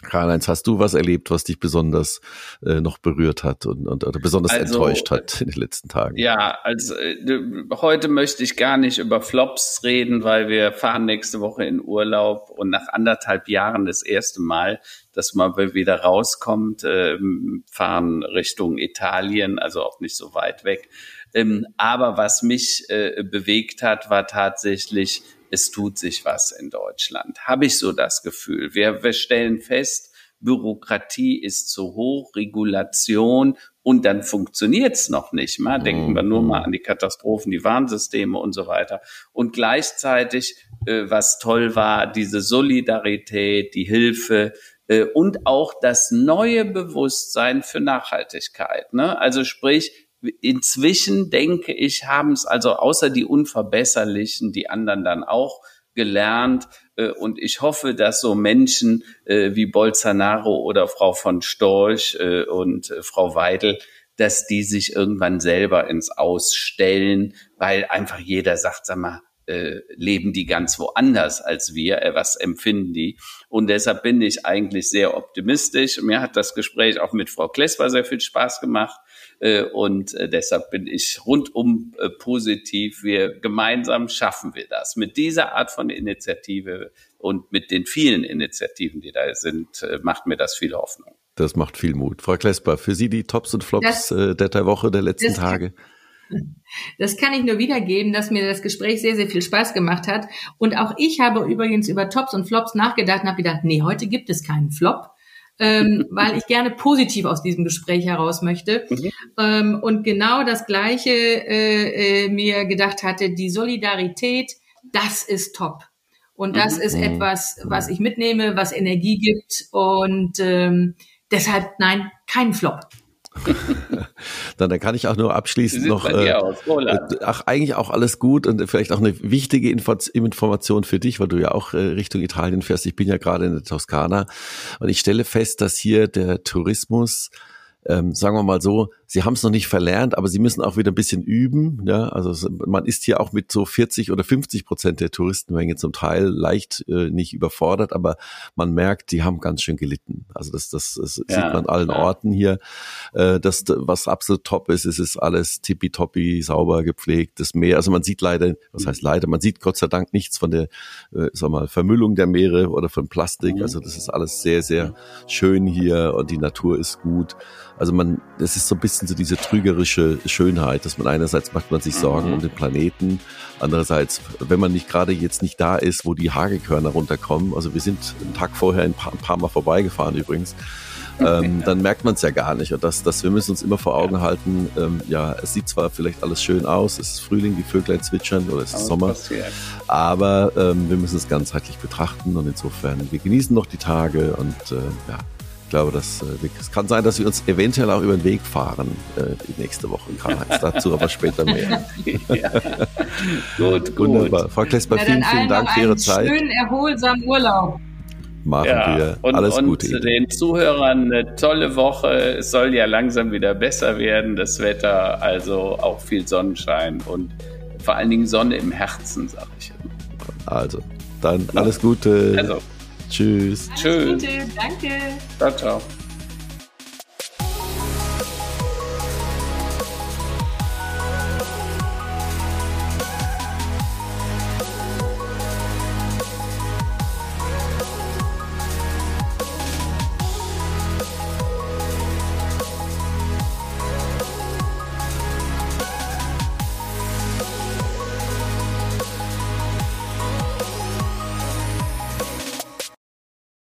Karl-Heinz, hast du was erlebt, was dich besonders noch berührt hat oder besonders enttäuscht hat in den letzten Tagen? Ja, also heute möchte ich gar nicht über Flops reden, weil wir fahren nächste Woche in Urlaub, und nach anderthalb Jahren das erste Mal, dass man wieder rauskommt, fahren Richtung Italien, also auch nicht so weit weg. Aber was mich bewegt hat, war tatsächlich, es tut sich was in Deutschland, habe ich so das Gefühl. Wir stellen fest, Bürokratie ist zu hoch, Regulation, und dann funktioniert's noch nicht mal. Denken wir nur mal an die Katastrophen, die Warnsysteme und so weiter. Und gleichzeitig, was toll war, diese Solidarität, die Hilfe, und auch das neue Bewusstsein für Nachhaltigkeit, ne? Also sprich, inzwischen denke ich, haben es also außer die Unverbesserlichen die anderen dann auch gelernt, und ich hoffe, dass so Menschen wie Bolsonaro oder Frau von Storch und Frau Weidel, dass die sich irgendwann selber ins Aus stellen, weil einfach jeder sagt, sag mal, leben die ganz woanders als wir, was empfinden die? Und deshalb bin ich eigentlich sehr optimistisch. Mir hat das Gespräch auch mit Frau Klesper sehr viel Spaß gemacht. Und deshalb bin ich rundum positiv. Gemeinsam schaffen wir das. Mit dieser Art von Initiative und mit den vielen Initiativen, die da sind, macht mir das viel Hoffnung. Das macht viel Mut. Frau Klesper, für Sie die Tops und Flops der Woche, der letzten Tage? Das kann ich nur wiedergeben, dass mir das Gespräch sehr, sehr viel Spaß gemacht hat. Und auch ich habe übrigens über Tops und Flops nachgedacht und habe gedacht, nee, heute gibt es keinen Flop. Weil ich gerne positiv aus diesem Gespräch heraus möchte. Und genau das Gleiche mir gedacht hatte, die Solidarität, das ist top. Und das ist etwas, was ich mitnehme, was Energie gibt. Und deshalb, nein, kein Flop. Dann kann ich auch nur abschließend noch eigentlich auch alles gut und vielleicht auch eine wichtige Information für dich, weil du ja auch Richtung Italien fährst. Ich bin ja gerade in der Toskana und ich stelle fest, dass hier der Tourismus, sagen wir mal so, sie haben es noch nicht verlernt, aber sie müssen auch wieder ein bisschen üben. Ja? Also man ist hier auch mit so 40% oder 50% der Touristenmenge zum Teil leicht nicht überfordert, aber man merkt, die haben ganz schön gelitten. Also das ja, sieht man an allen Orten hier. Das, was absolut top ist, es ist alles tippitoppi, sauber, gepflegt, das Meer. Also man sieht leider, was heißt leider, man sieht Gott sei Dank nichts von der Vermüllung der Meere oder von Plastik. Also das ist alles sehr, sehr schön hier und die Natur ist gut. Also das ist so ein bisschen so diese trügerische Schönheit, dass man einerseits macht man sich Sorgen um den Planeten, andererseits, wenn man nicht gerade jetzt nicht da ist, wo die Hagelkörner runterkommen, also wir sind einen Tag vorher ein paar Mal vorbeigefahren übrigens, dann merkt man es ja gar nicht. Und wir müssen uns immer vor Augen halten, es sieht zwar vielleicht alles schön aus, es ist Frühling, die Vöglein zwitschern oder es ist Sommer, aber wir müssen es ganzheitlich betrachten und insofern, wir genießen noch die Tage und ich glaube, es kann sein, dass wir uns eventuell auch über den Weg fahren nächste Woche, Karl-Heinz. Dazu aber später mehr. Ja. Gut. Wunderbar. Frau Klesper, vielen Dank für Ihre Zeit. Einen schönen, erholsamen Urlaub. Machen wir. Alles Gute. Und den Zuhörern eine tolle Woche. Es soll ja langsam wieder besser werden, das Wetter. Also auch viel Sonnenschein und vor allen Dingen Sonne im Herzen, sage ich. Also, dann alles Gute. Tschüss. Alles Gute, danke. Ciao, ciao.